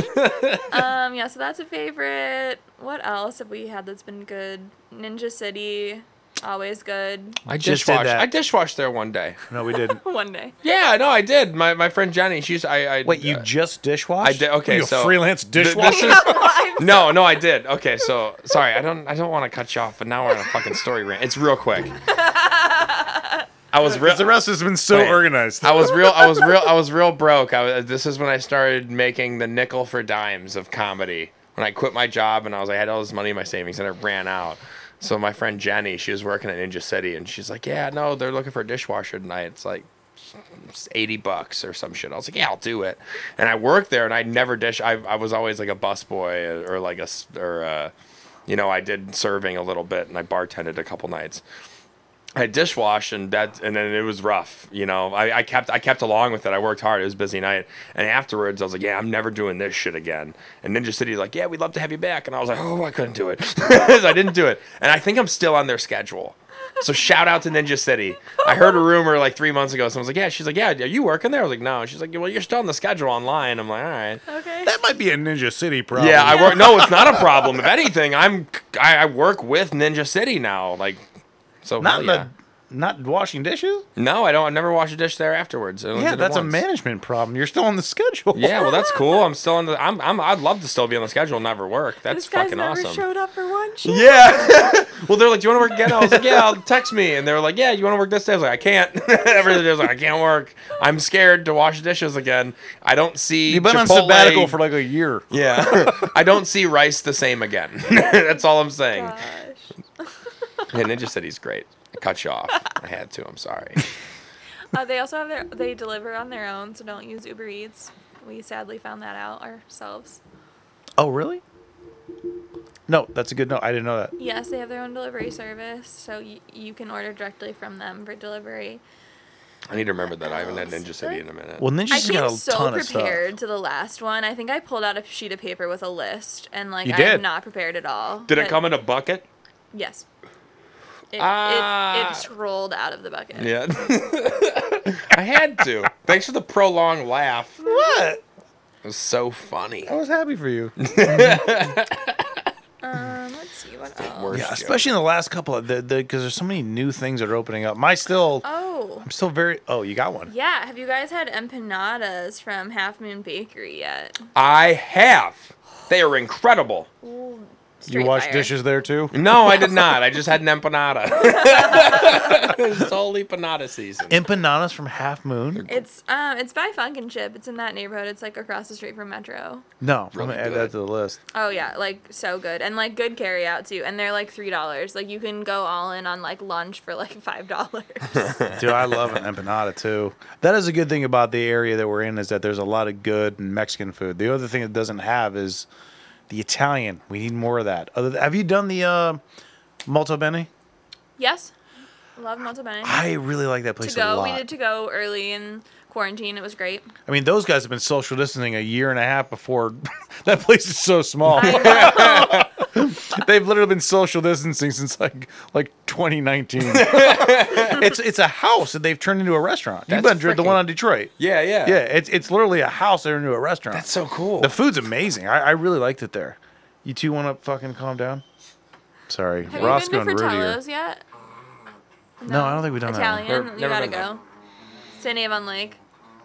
um, yeah, so that's a favorite. What else have we had that's been good? Ninja City. Always good. I just dishwashed. Did that. I dishwashed there one day. No, we didn't. One day. Yeah, no, I did. My my friend Jenny, she's I. I Wait, you uh, just dishwashed? I did. Okay, you so a freelance dishwasher. no, no, I did. Okay, so sorry, I don't I don't want to cut you off, but now we're on a fucking story rant. It's real quick. I was real. The rest has been so wait, organized. I was real. I was real. I was real broke. I was, this is when I started making the nickel for dimes of comedy. When I quit my job and I was I had all this money in my savings and it ran out. So my friend Jenny, she was working at Ninja City, and she's like, yeah, no, they're looking for a dishwasher tonight. It's like it's eighty bucks or some shit. I was like, yeah, I'll do it. And I worked there, and I never dish. I I was always like a busboy or like a, or a, you know, I did serving a little bit, and I bartended a couple nights. I dishwashed, and that, and then it was rough. You know, I, I kept I kept along with it. I worked hard. It was a busy night. And afterwards, I was like, yeah, I'm never doing this shit again. And Ninja City was like, yeah, we'd love to have you back. And I was like, oh, I couldn't do it. So I didn't do it. And I think I'm still on their schedule. So shout out to Ninja City. I heard a rumor like three months ago. Someone's like, yeah. She's like, yeah, are you working there? I was like, no. She's like, well, you're still on the schedule online. I'm like, all right. Okay. That might be a Ninja City problem. Yeah, I work. No, it's not a problem. If anything, I'm I, I work with Ninja City now. Like. So, not in yeah. the not washing dishes? No, I don't. I never wash a dish there afterwards. I yeah, that's a management problem. You're still on the schedule. Yeah, well, that's cool. I'm still on the. I'm. I'm. I'd love to still be on the schedule and never work. That's this fucking awesome. This guy's never showed up for one shift. Yeah. Well, they're like, "Do you want to work again?" I was like, "Yeah, I'll text me." And they were like, "Yeah, you want to work this day?" I was like, "I can't." Every day I was like, "I can't work. I'm scared to wash dishes again. I don't see." You've been Chipotle. On sabbatical for like a year. Yeah. I don't see rice the same again. That's all I'm saying. Gosh. Yeah, Ninja City's great. I cut you off. I had to. I'm sorry. Uh, they also have their. They deliver on their own, so don't use Uber Eats. We sadly found that out ourselves. Oh, really? No, that's a good note. I didn't know that. Yes, they have their own delivery service, so y- you can order directly from them for delivery. I need to remember that. I haven't had Ninja City in a minute. Well, Ninja's got a so ton of stuff. I came so prepared to the last one. I think I pulled out a sheet of paper with a list, and like I am not prepared at all. Did it come in a bucket? Yes. It, uh, it, it's rolled out of the bucket. Yeah. I had to. Thanks for the prolonged laugh. What? It was so funny. I was happy for you. um, let's see what else. Yeah, especially in the last couple of the because the, there's so many new things that are opening up. My still. Oh. I'm still very. Oh, you got one. Yeah. Have you guys had empanadas from Half Moon Bakery yet? I have. They are incredible. Ooh. Straight you wash fire. Dishes there too? No, I did not. I just had an empanada. It's only empanada season. Empanadas from Half Moon. It's um, it's by Funk and Chip. It's in that neighborhood. It's like across the street from Metro. No, really I'm gonna add that to the list. Oh yeah, like so good and like good carry out too. And they're like three dollars. Like you can go all in on like lunch for like five dollars. Dude, I love an empanada too. That is a good thing about the area that we're in is that there's a lot of good Mexican food. The other thing it doesn't have is. The Italian. We need more of that. Other, have you done the uh, Molto Bene? Yes. Love Molto Bene. I really like that place to go, a lot. We did to go early in quarantine. It was great. I mean, those guys have been social distancing a year and a half before. That place is so small. I know. They've literally been social distancing since like like twenty nineteen. it's it's a house that they've turned into a restaurant. You've been freaking... the one on Detroit. Yeah, yeah. Yeah, it's it's literally a house turned into a restaurant. That's so cool. The food's amazing. I, I really liked it there. You two want to fucking calm down? Sorry. Have Ross you been to Fratello's yet? No. no, I don't think we've done Italian, that. Italian, you never gotta go. It's in Avon Lake.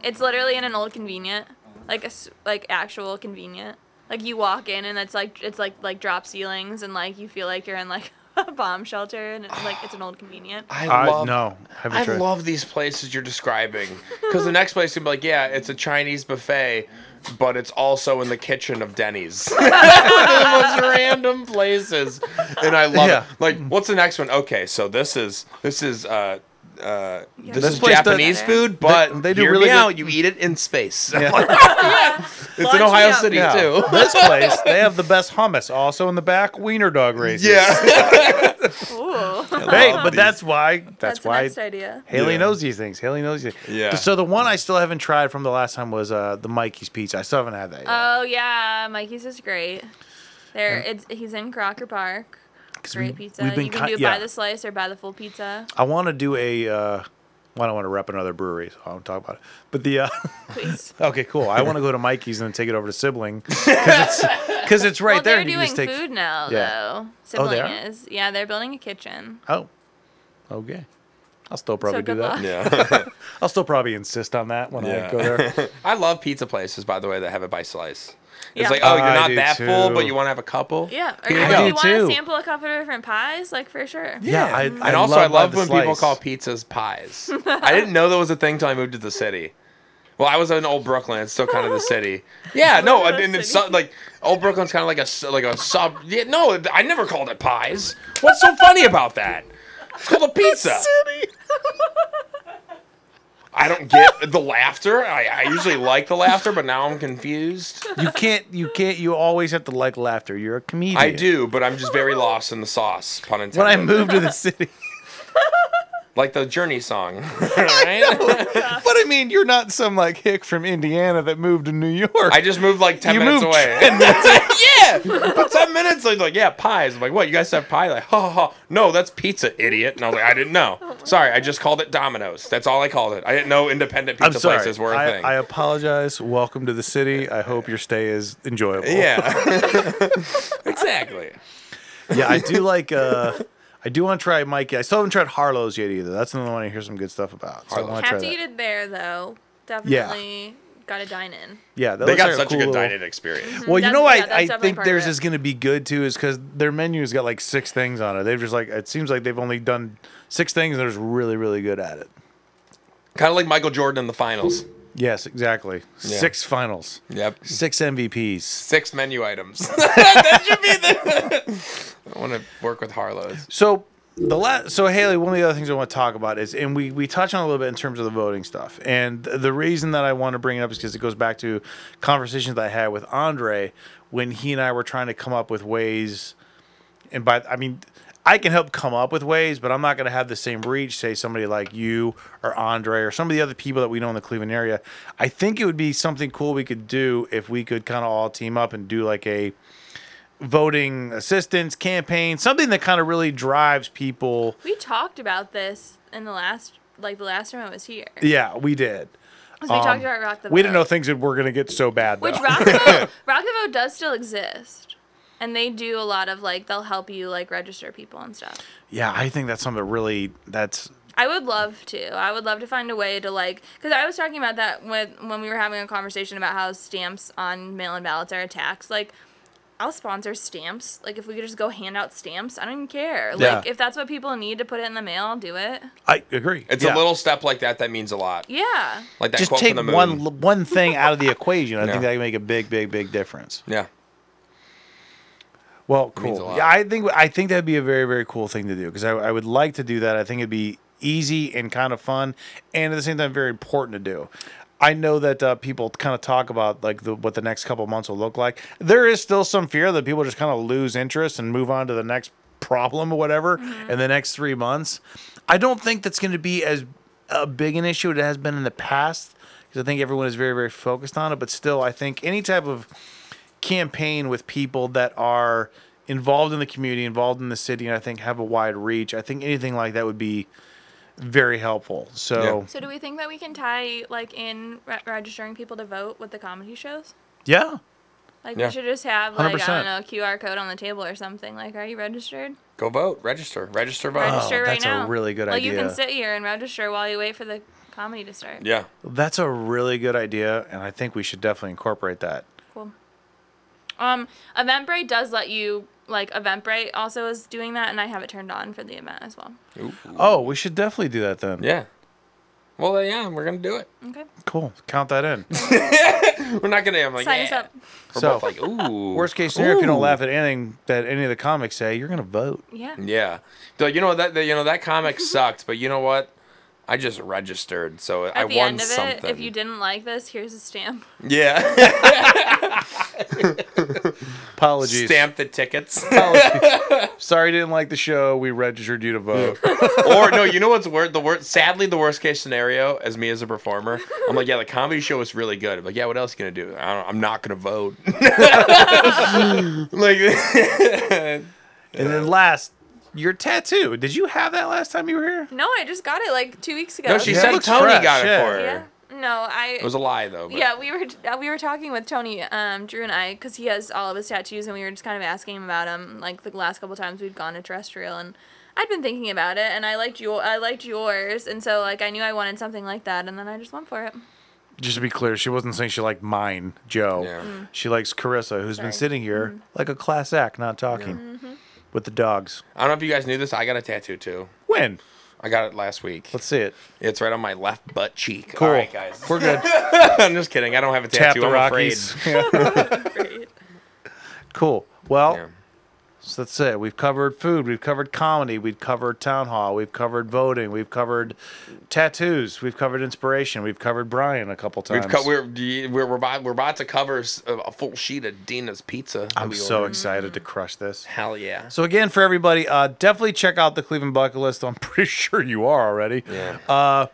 It's literally in an old convenient, like a like actual convenient. Like you walk in and it's like it's like like drop ceilings and like you feel like you're in like a bomb shelter and it's like it's an old convenient. I uh, love no. I tried? love these places you're describing because the next place you'll be like, yeah, it's a Chinese buffet, but it's also in the kitchen of Denny's. The most random places, and I love yeah. it. Like, what's the next one? Okay, so this is this is. Uh, Uh, yeah, this, this is Japanese does, food, but they, they do hear really me good. Out. You eat it in space. Yeah. yeah. It's Lunch in Ohio City yeah. too. This place, they have the best hummus. Also in the back, wiener dog races. Yeah. Cool. Hey, but that's why. That's, that's why. Next idea. Haley yeah. knows these things. Haley knows these. Things. Yeah. So the one I still haven't tried from the last time was uh, the Mikey's pizza. I still haven't had that yet. Oh yeah, Mikey's is great. There, yeah. it's he's in Crocker Park. Great pizza. We've been you can con- do it yeah. by the slice or by the full pizza. I want to do a... Uh, well, I don't want to rep another brewery, so I don't talk about it. But the... Uh, Please. Okay, cool. I want to go to Mikey's and then take it over to Sibling. Because it's, it's right well, there. They're doing you take... food now, yeah. though. Sibling oh, they are? Is. Yeah, they're building a kitchen. Oh. Okay. I'll still probably so do that. Yeah. I'll still probably insist on that when yeah. I go there. I love pizza places, by the way, that have it by slice. It's yeah. like, oh, you're I not that too. Full, but you want to have a couple? Yeah. Or yeah. you, you want to sample a couple of different pies, like, for sure. Yeah. yeah. I, I and I also, love, I love when slice. People call pizzas pies. I didn't know that was a thing until I moved to the city. Well, I was in Old Brooklyn. It's still kind of the city. Yeah, no, and it's so, like Old Brooklyn's kind of like a, like a sub. Yeah, no, I never called it pies. What's so funny about that? It's called a pizza. The city. I don't get the laughter. I, I usually like the laughter, but now I'm confused. You can't, you can't, you always have to like laughter. You're a comedian. I do, but I'm just very lost in the sauce, pun intended. When I moved to the city. Like the Journey song, right? I know, but I mean, you're not some like hick from Indiana that moved to New York. I just moved like ten you minutes away. yeah, but ten minutes. I was like, yeah, pies. I'm like, what? You guys have pie? Like, ha ha ha. No, that's pizza, idiot. And I was like, I didn't know. Oh sorry, God. I just called it Domino's. That's all I called it. I didn't know independent pizza places were a I, thing. I apologize. Welcome to the city. I hope your stay is enjoyable. Yeah, exactly. Yeah, I do like. Uh, I do want to try Mikey. I still haven't tried Harlow's yet either. That's another one I hear some good stuff about. So I want to try that. Have to eat it there, though. Definitely. Yeah. Got to dine in. Yeah, that they got like such a, cool a good dine in experience. Mm-hmm. Well, you that's, know what yeah, I think theirs is going to be good too is because their menu's got like six things on it. They've just like it seems like they've only done six things and they're just really really good at it. Kind of like Michael Jordan in the finals. Yes, exactly. Yeah. Six finals. Yep. Six M V Ps. Six menu items. That should be the. I want to work with Harlow's. So. The last, so Haley, one of the other things I want to talk about is, and we, we touch on a little bit in terms of the voting stuff, and the reason that I want to bring it up is because it goes back to conversations that I had with Andre when he and I were trying to come up with ways, and by I mean I can help come up with ways, but I'm not going to have the same reach, say somebody like you or Andre or some of the other people that we know in the Cleveland area. I think it would be something cool we could do if we could kind of all team up and do like a voting assistance campaign, something that kind of really drives people. We talked about this in the last, like the last time I was here. Yeah, we did. Um, we talked about Rock the Vote. We didn't know things were going to get so bad, though. Which Rock the Vote, Rock the Vote does still exist, and they do a lot of like they'll help you like register people and stuff. Yeah, I think that's something really that's. I would love to. I would love to find a way to like, because I was talking about that when when we were having a conversation about how stamps on mail-in ballots are a tax, like. I'll sponsor stamps. Like, if we could just go hand out stamps, I don't even care. Yeah. Like, if that's what people need to put it in the mail, I'll do it. I agree. It's yeah. a little step like that that means a lot. Yeah. Like that just quote from the movie. Just take one one thing out of the equation. I yeah. think that can make a big, big, big difference. Yeah. Well, cool. Yeah, I think I think that'd be a very, very cool thing to do because I, I would like to do that. I think it'd be easy and kind of fun, and at the same time, very important to do. I know that uh, people kind of talk about like the, what the next couple months will look like. There is still some fear that people just kind of lose interest and move on to the next problem or whatever mm-hmm. in the next three months. I don't think that's going to be as uh, big an issue as it has been in the past because I think everyone is very, very focused on it. But still, I think any type of campaign with people that are involved in the community, involved in the city, and I think have a wide reach, I think anything like that would be very helpful. So, yeah. So do we think that we can tie like in re- registering people to vote with the comedy shows? Yeah. Like yeah. we should just have like one hundred percent. I don't know a Q R code on the table or something. Like, are you registered? Go vote. Register. Register. Vote. Oh, register right that's now. That's a really good like, idea. Like you can sit here and register while you wait for the comedy to start. Yeah. That's a really good idea, and I think we should definitely incorporate that. Cool. Um, Eventbrite does let you. Like Eventbrite also is doing that, and I have it turned on for the event as well. Ooh. Oh, we should definitely do that then. Yeah. Well, uh, yeah, we're gonna do it. Okay. Cool. Count that in. We're not gonna. I'm like, sign yeah. us up. We're so, both like, ooh. Worst case scenario, ooh. If you don't laugh at anything that any of the comics say, you're gonna vote. Yeah. Yeah. So, you know that you know that comic sucked, but you know what? I just registered, so at I the won end of something. It, if you didn't like this, here's a stamp. Yeah. Apologies. Stamp the tickets. Apologies. Sorry, didn't like the show. We registered you to vote. Or no, you know what's word the word. Sadly, the worst case scenario as me as a performer, I'm like, yeah, the comedy show was really good. I'm like, yeah, what else are you gonna do? I don't, I'm not gonna vote. Like, and then last. Your tattoo. Did you have that last time you were here? No, I just got it like two weeks ago. No, she yeah, said Tony fresh. Got it yeah. for her. Yeah. No, I... It was a lie, though. But. Yeah, we were we were talking with Tony, um, Drew and I, because he has all of his tattoos, and we were just kind of asking him about them, like, the last couple times we'd gone to Terrestrial, and I'd been thinking about it, and I liked your I liked yours, and so, like, I knew I wanted something like that, and then I just went for it. Just to be clear, she wasn't saying she liked mine, Joe. Yeah. Mm. She likes Carissa, who's Sorry. Been sitting here mm. like a class act, not talking. Yeah. Mm-hmm. With the dogs. I don't know if you guys knew this. I got a tattoo, too. When? I got it last week. Let's see it. It's right on my left butt cheek. Cool. All right, guys. We're good. I'm just kidding. I don't have a tattoo. Tap the I'm Rockies. Afraid. I'm afraid. Cool. Well, yeah. So that's it. We've covered food. We've covered comedy. We've covered Town Hall. We've covered voting. We've covered tattoos. We've covered inspiration. We've covered Brian a couple times. We've co- we're, we're, we're, about, we're about to cover a full sheet of Dina's Pizza. I'm so ordered. Excited to crush this. Hell yeah. So again, for everybody, uh, definitely check out the Cleveland Bucket List. I'm pretty sure you are already. Yeah. Uh,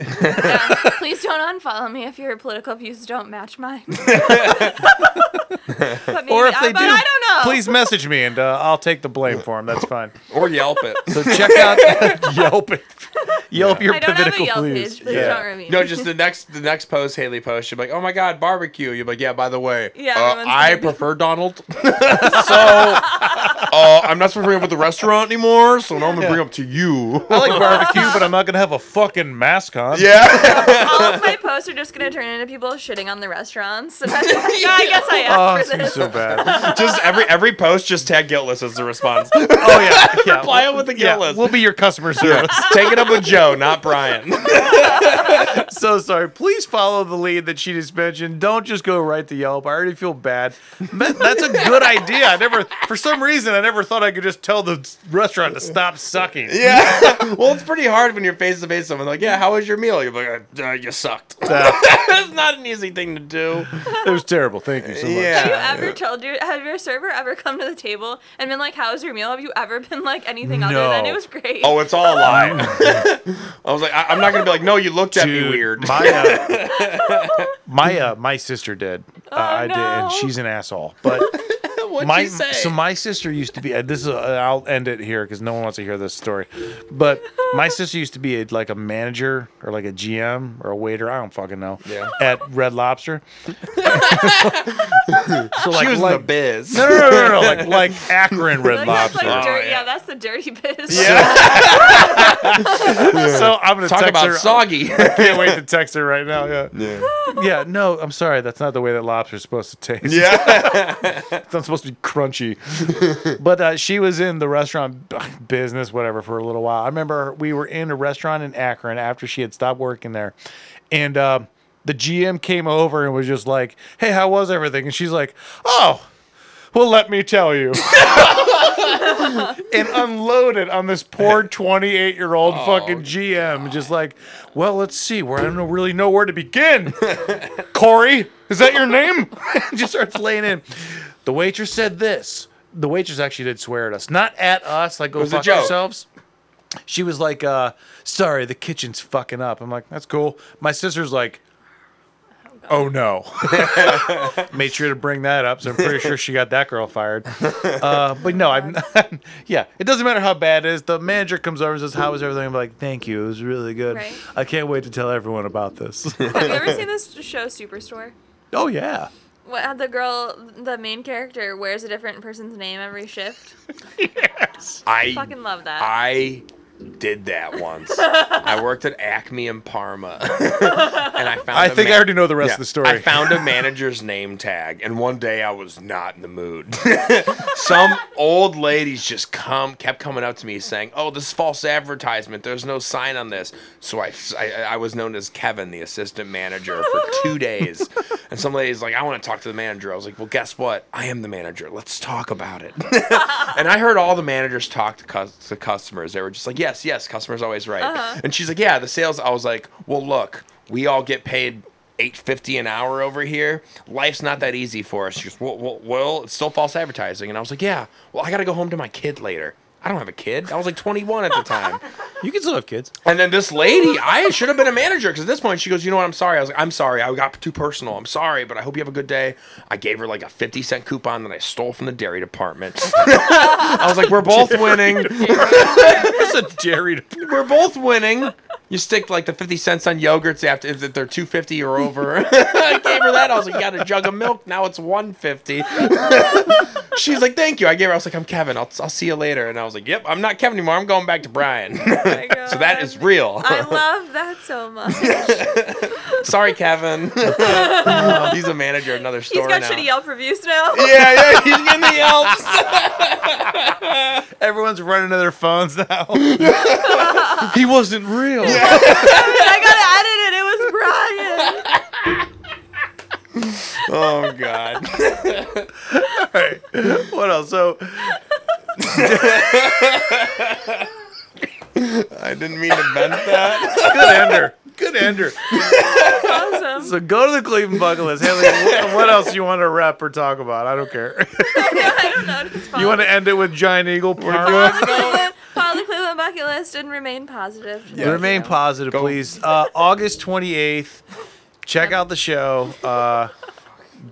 yeah, please don't unfollow me if your political views don't match mine. But maybe, or if they uh, do, I don't know. Please message me and uh, I'll take the blame for them. That's fine. Or Yelp it. So check out Yelp it. Yelp yeah. your I don't have a Yelp please. Page, but yeah. you know what I mean. No, just the next the next post Haley posts, you're like, oh my God, barbecue. You're like, yeah, by the way, yeah, uh, I gonna... prefer Donald. so uh, I'm not supposed to bring up with the restaurant anymore, so now I'm going to yeah. bring up to you. I like barbecue, but I'm not going to have a fucking mask on. Yeah. All of my posts are just going to turn into people shitting on the restaurants. And I'm like, no, I guess I asked oh, for this. Oh, so bad. Just every every post, just tag guiltless as the response. oh, yeah. yeah. Reply it with the guiltless. Yeah. We'll be your customer service. Take it up with Joe, not Brian. So sorry. Please follow the lead that she just mentioned. Don't just go right to Yelp. I already feel bad. That's a good idea. I never, for some reason, I never thought I could just tell the restaurant to stop sucking. Yeah. Well, it's pretty hard when you're face to face with someone. Like, yeah, how was your meal? You're like, uh, you sucked. That's not an easy thing to do. It was terrible. Thank you so much. Yeah. Have you ever yeah. told your have your server ever come to the table and been like, how was your meal? Have you ever been like anything no. other than it was great? Oh, it's all a lie. I was like, I, I'm not gonna be like, no, you looked at Dude, me weird. My uh, my, uh, my sister did. Oh, uh, I no. did, and she's an asshole. But what'd my, you say? So my sister used to be. Uh, this is. Uh, I'll end it here because no one wants to hear this story. But my sister used to be a, like a manager or like a G M or a waiter. I don't fucking know. Yeah. At Red Lobster. so like, she was like, in the biz. No, no, no, no, no. Like like Akron Red like, Lobster. That's like dirty, oh, yeah. yeah, that's the dirty biz. Yeah. yeah. So I'm gonna talk text about her. Soggy. I can't wait to text her right now. Yeah. yeah. Yeah. No, I'm sorry. That's not the way that lobster is supposed to taste. Yeah. It's not supposed to be crunchy. But uh, she was in the restaurant business, whatever, for a little while. I remember we were in a restaurant in Akron after she had stopped working there. And uh, the G M came over and was just like, hey, how was everything? And she's like, oh, well, let me tell you. And unloaded on this poor twenty-eight-year-old oh, fucking G M. God. Just like, well, let's see. Where I don't really know where to begin. Corey, is that your name? Just starts laying in. The waitress said this. The waitress actually did swear at us. Not at us, like go fuck yourselves. She was like, uh, sorry, the kitchen's fucking up. I'm like, that's cool. My sister's like, oh, no. Made sure to bring that up, so I'm pretty sure she got that girl fired. Uh, but no, I'm not, yeah, it doesn't matter how bad it is. The manager comes over and says, how was everything? I'm like, thank you. It was really good. Right? I can't wait to tell everyone about this. Have you ever seen this show, Superstore? Oh, yeah. What, the girl, the main character, wears a different person's name every shift. Yes. I, I fucking love that. I did that once. I worked at Acme in Parma. And I found I think man- I already know the rest yeah. of the story. I found a manager's name tag, and one day I was not in the mood. Some old ladies just come kept coming up to me saying, oh, this is false advertisement. There's no sign on this. So I, I, I was known as Kevin, the assistant manager, for two days. And some lady's like, I want to talk to the manager. I was like, well, guess what? I am the manager. Let's talk about it. And I heard all the managers talk to, cu- to customers. They were just like, yeah, Yes, yes, customer's always right. Uh-huh. And she's like, yeah, the sales. I was like, well, look, we all get paid eight fifty an hour over here. Life's not that easy for us. She goes, well, well, well, it's still false advertising. And I was like, yeah, well, I got to go home to my kid later. I don't have a kid. I was like twenty-one at the time. You can still have kids. And then this lady, I should have been a manager because at this point she goes, you know what, I'm sorry. I was like, I'm sorry. I got too personal. I'm sorry, but I hope you have a good day. I gave her like a fifty cent coupon that I stole from the dairy department. I was like, we're both dairy winning. It's a dairy department. We're both winning. You stick like the fifty cents on yogurts after if they're two fifty or over. I gave her that. I was like, you got a jug of milk. Now it's one fifty. She's like, thank you. I gave her, I was like, I'm Kevin. I'll, I'll see you later. And I was like, yep, I'm not Kevin anymore. I'm going back to Brian. Oh so that is real. I love that so much. Sorry, Kevin. Oh, he's a manager at another store now. He's got now. Shitty Yelp reviews now. Yeah, yeah. He's getting the Yelps. Everyone's running to their phones now. He wasn't real. Yeah. I gotta edit it. It was Brian. Oh, God. All right. What else? So... I didn't mean to bend that. Good ender. Good ender. That's awesome. So go to the Cleveland Bucket List. Haley, what, what else you want to rap or talk about? I don't care. I don't know. It's fine. You want to end it with Giant Eagle? Follow the Cleveland Bucket List and remain positive. Yeah. Remain positive, go. Please. Uh, August twenty-eighth. Check out the show. Uh,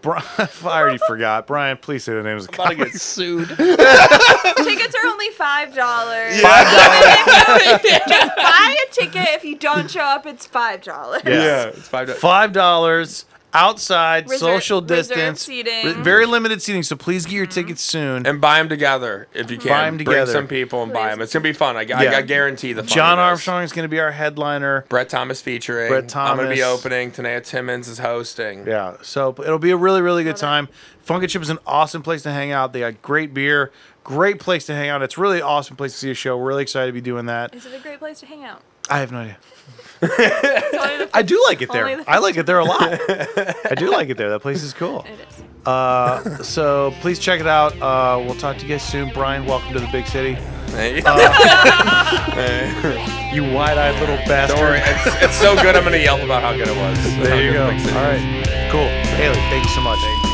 Brian, I already forgot. Brian, please say the name of the company. I'm about to get sued. Tickets are only five dollars. Yeah. five dollars. Just buy a ticket. If you don't show up, it's five dollars. Yeah, yeah it's five dollars. five dollars. Outside, reserve, social distance, seating. Re- very limited seating, so please get your mm-hmm. tickets soon. And buy them together if you can. Buy them together. Bring some people and please. Buy them. It's going to be fun. I, yeah. I, I guarantee the fun. John Armstrong is going to be our headliner. Brett Thomas featuring. Brett Thomas. I'm going to be opening. Tanea Timmons is hosting. Yeah, so it'll be a really, really good time. Funk and Chip is an awesome place to hang out. They got great beer, great place to hang out. It's really an awesome place to see a show. We're really excited to be doing that. Is it a great place to hang out? I have no idea. I do like it there. I like it there a lot. I do like it there. That place is cool. It is. Uh, so please check it out. Uh, we'll talk to you guys soon. Brian, welcome to the big city. Hey. Uh, hey. You wide-eyed little bastard. Don't worry. It's, it's so good. I'm going to yell about how good it was. There you go. All right. Cool. Haley, thank you so much.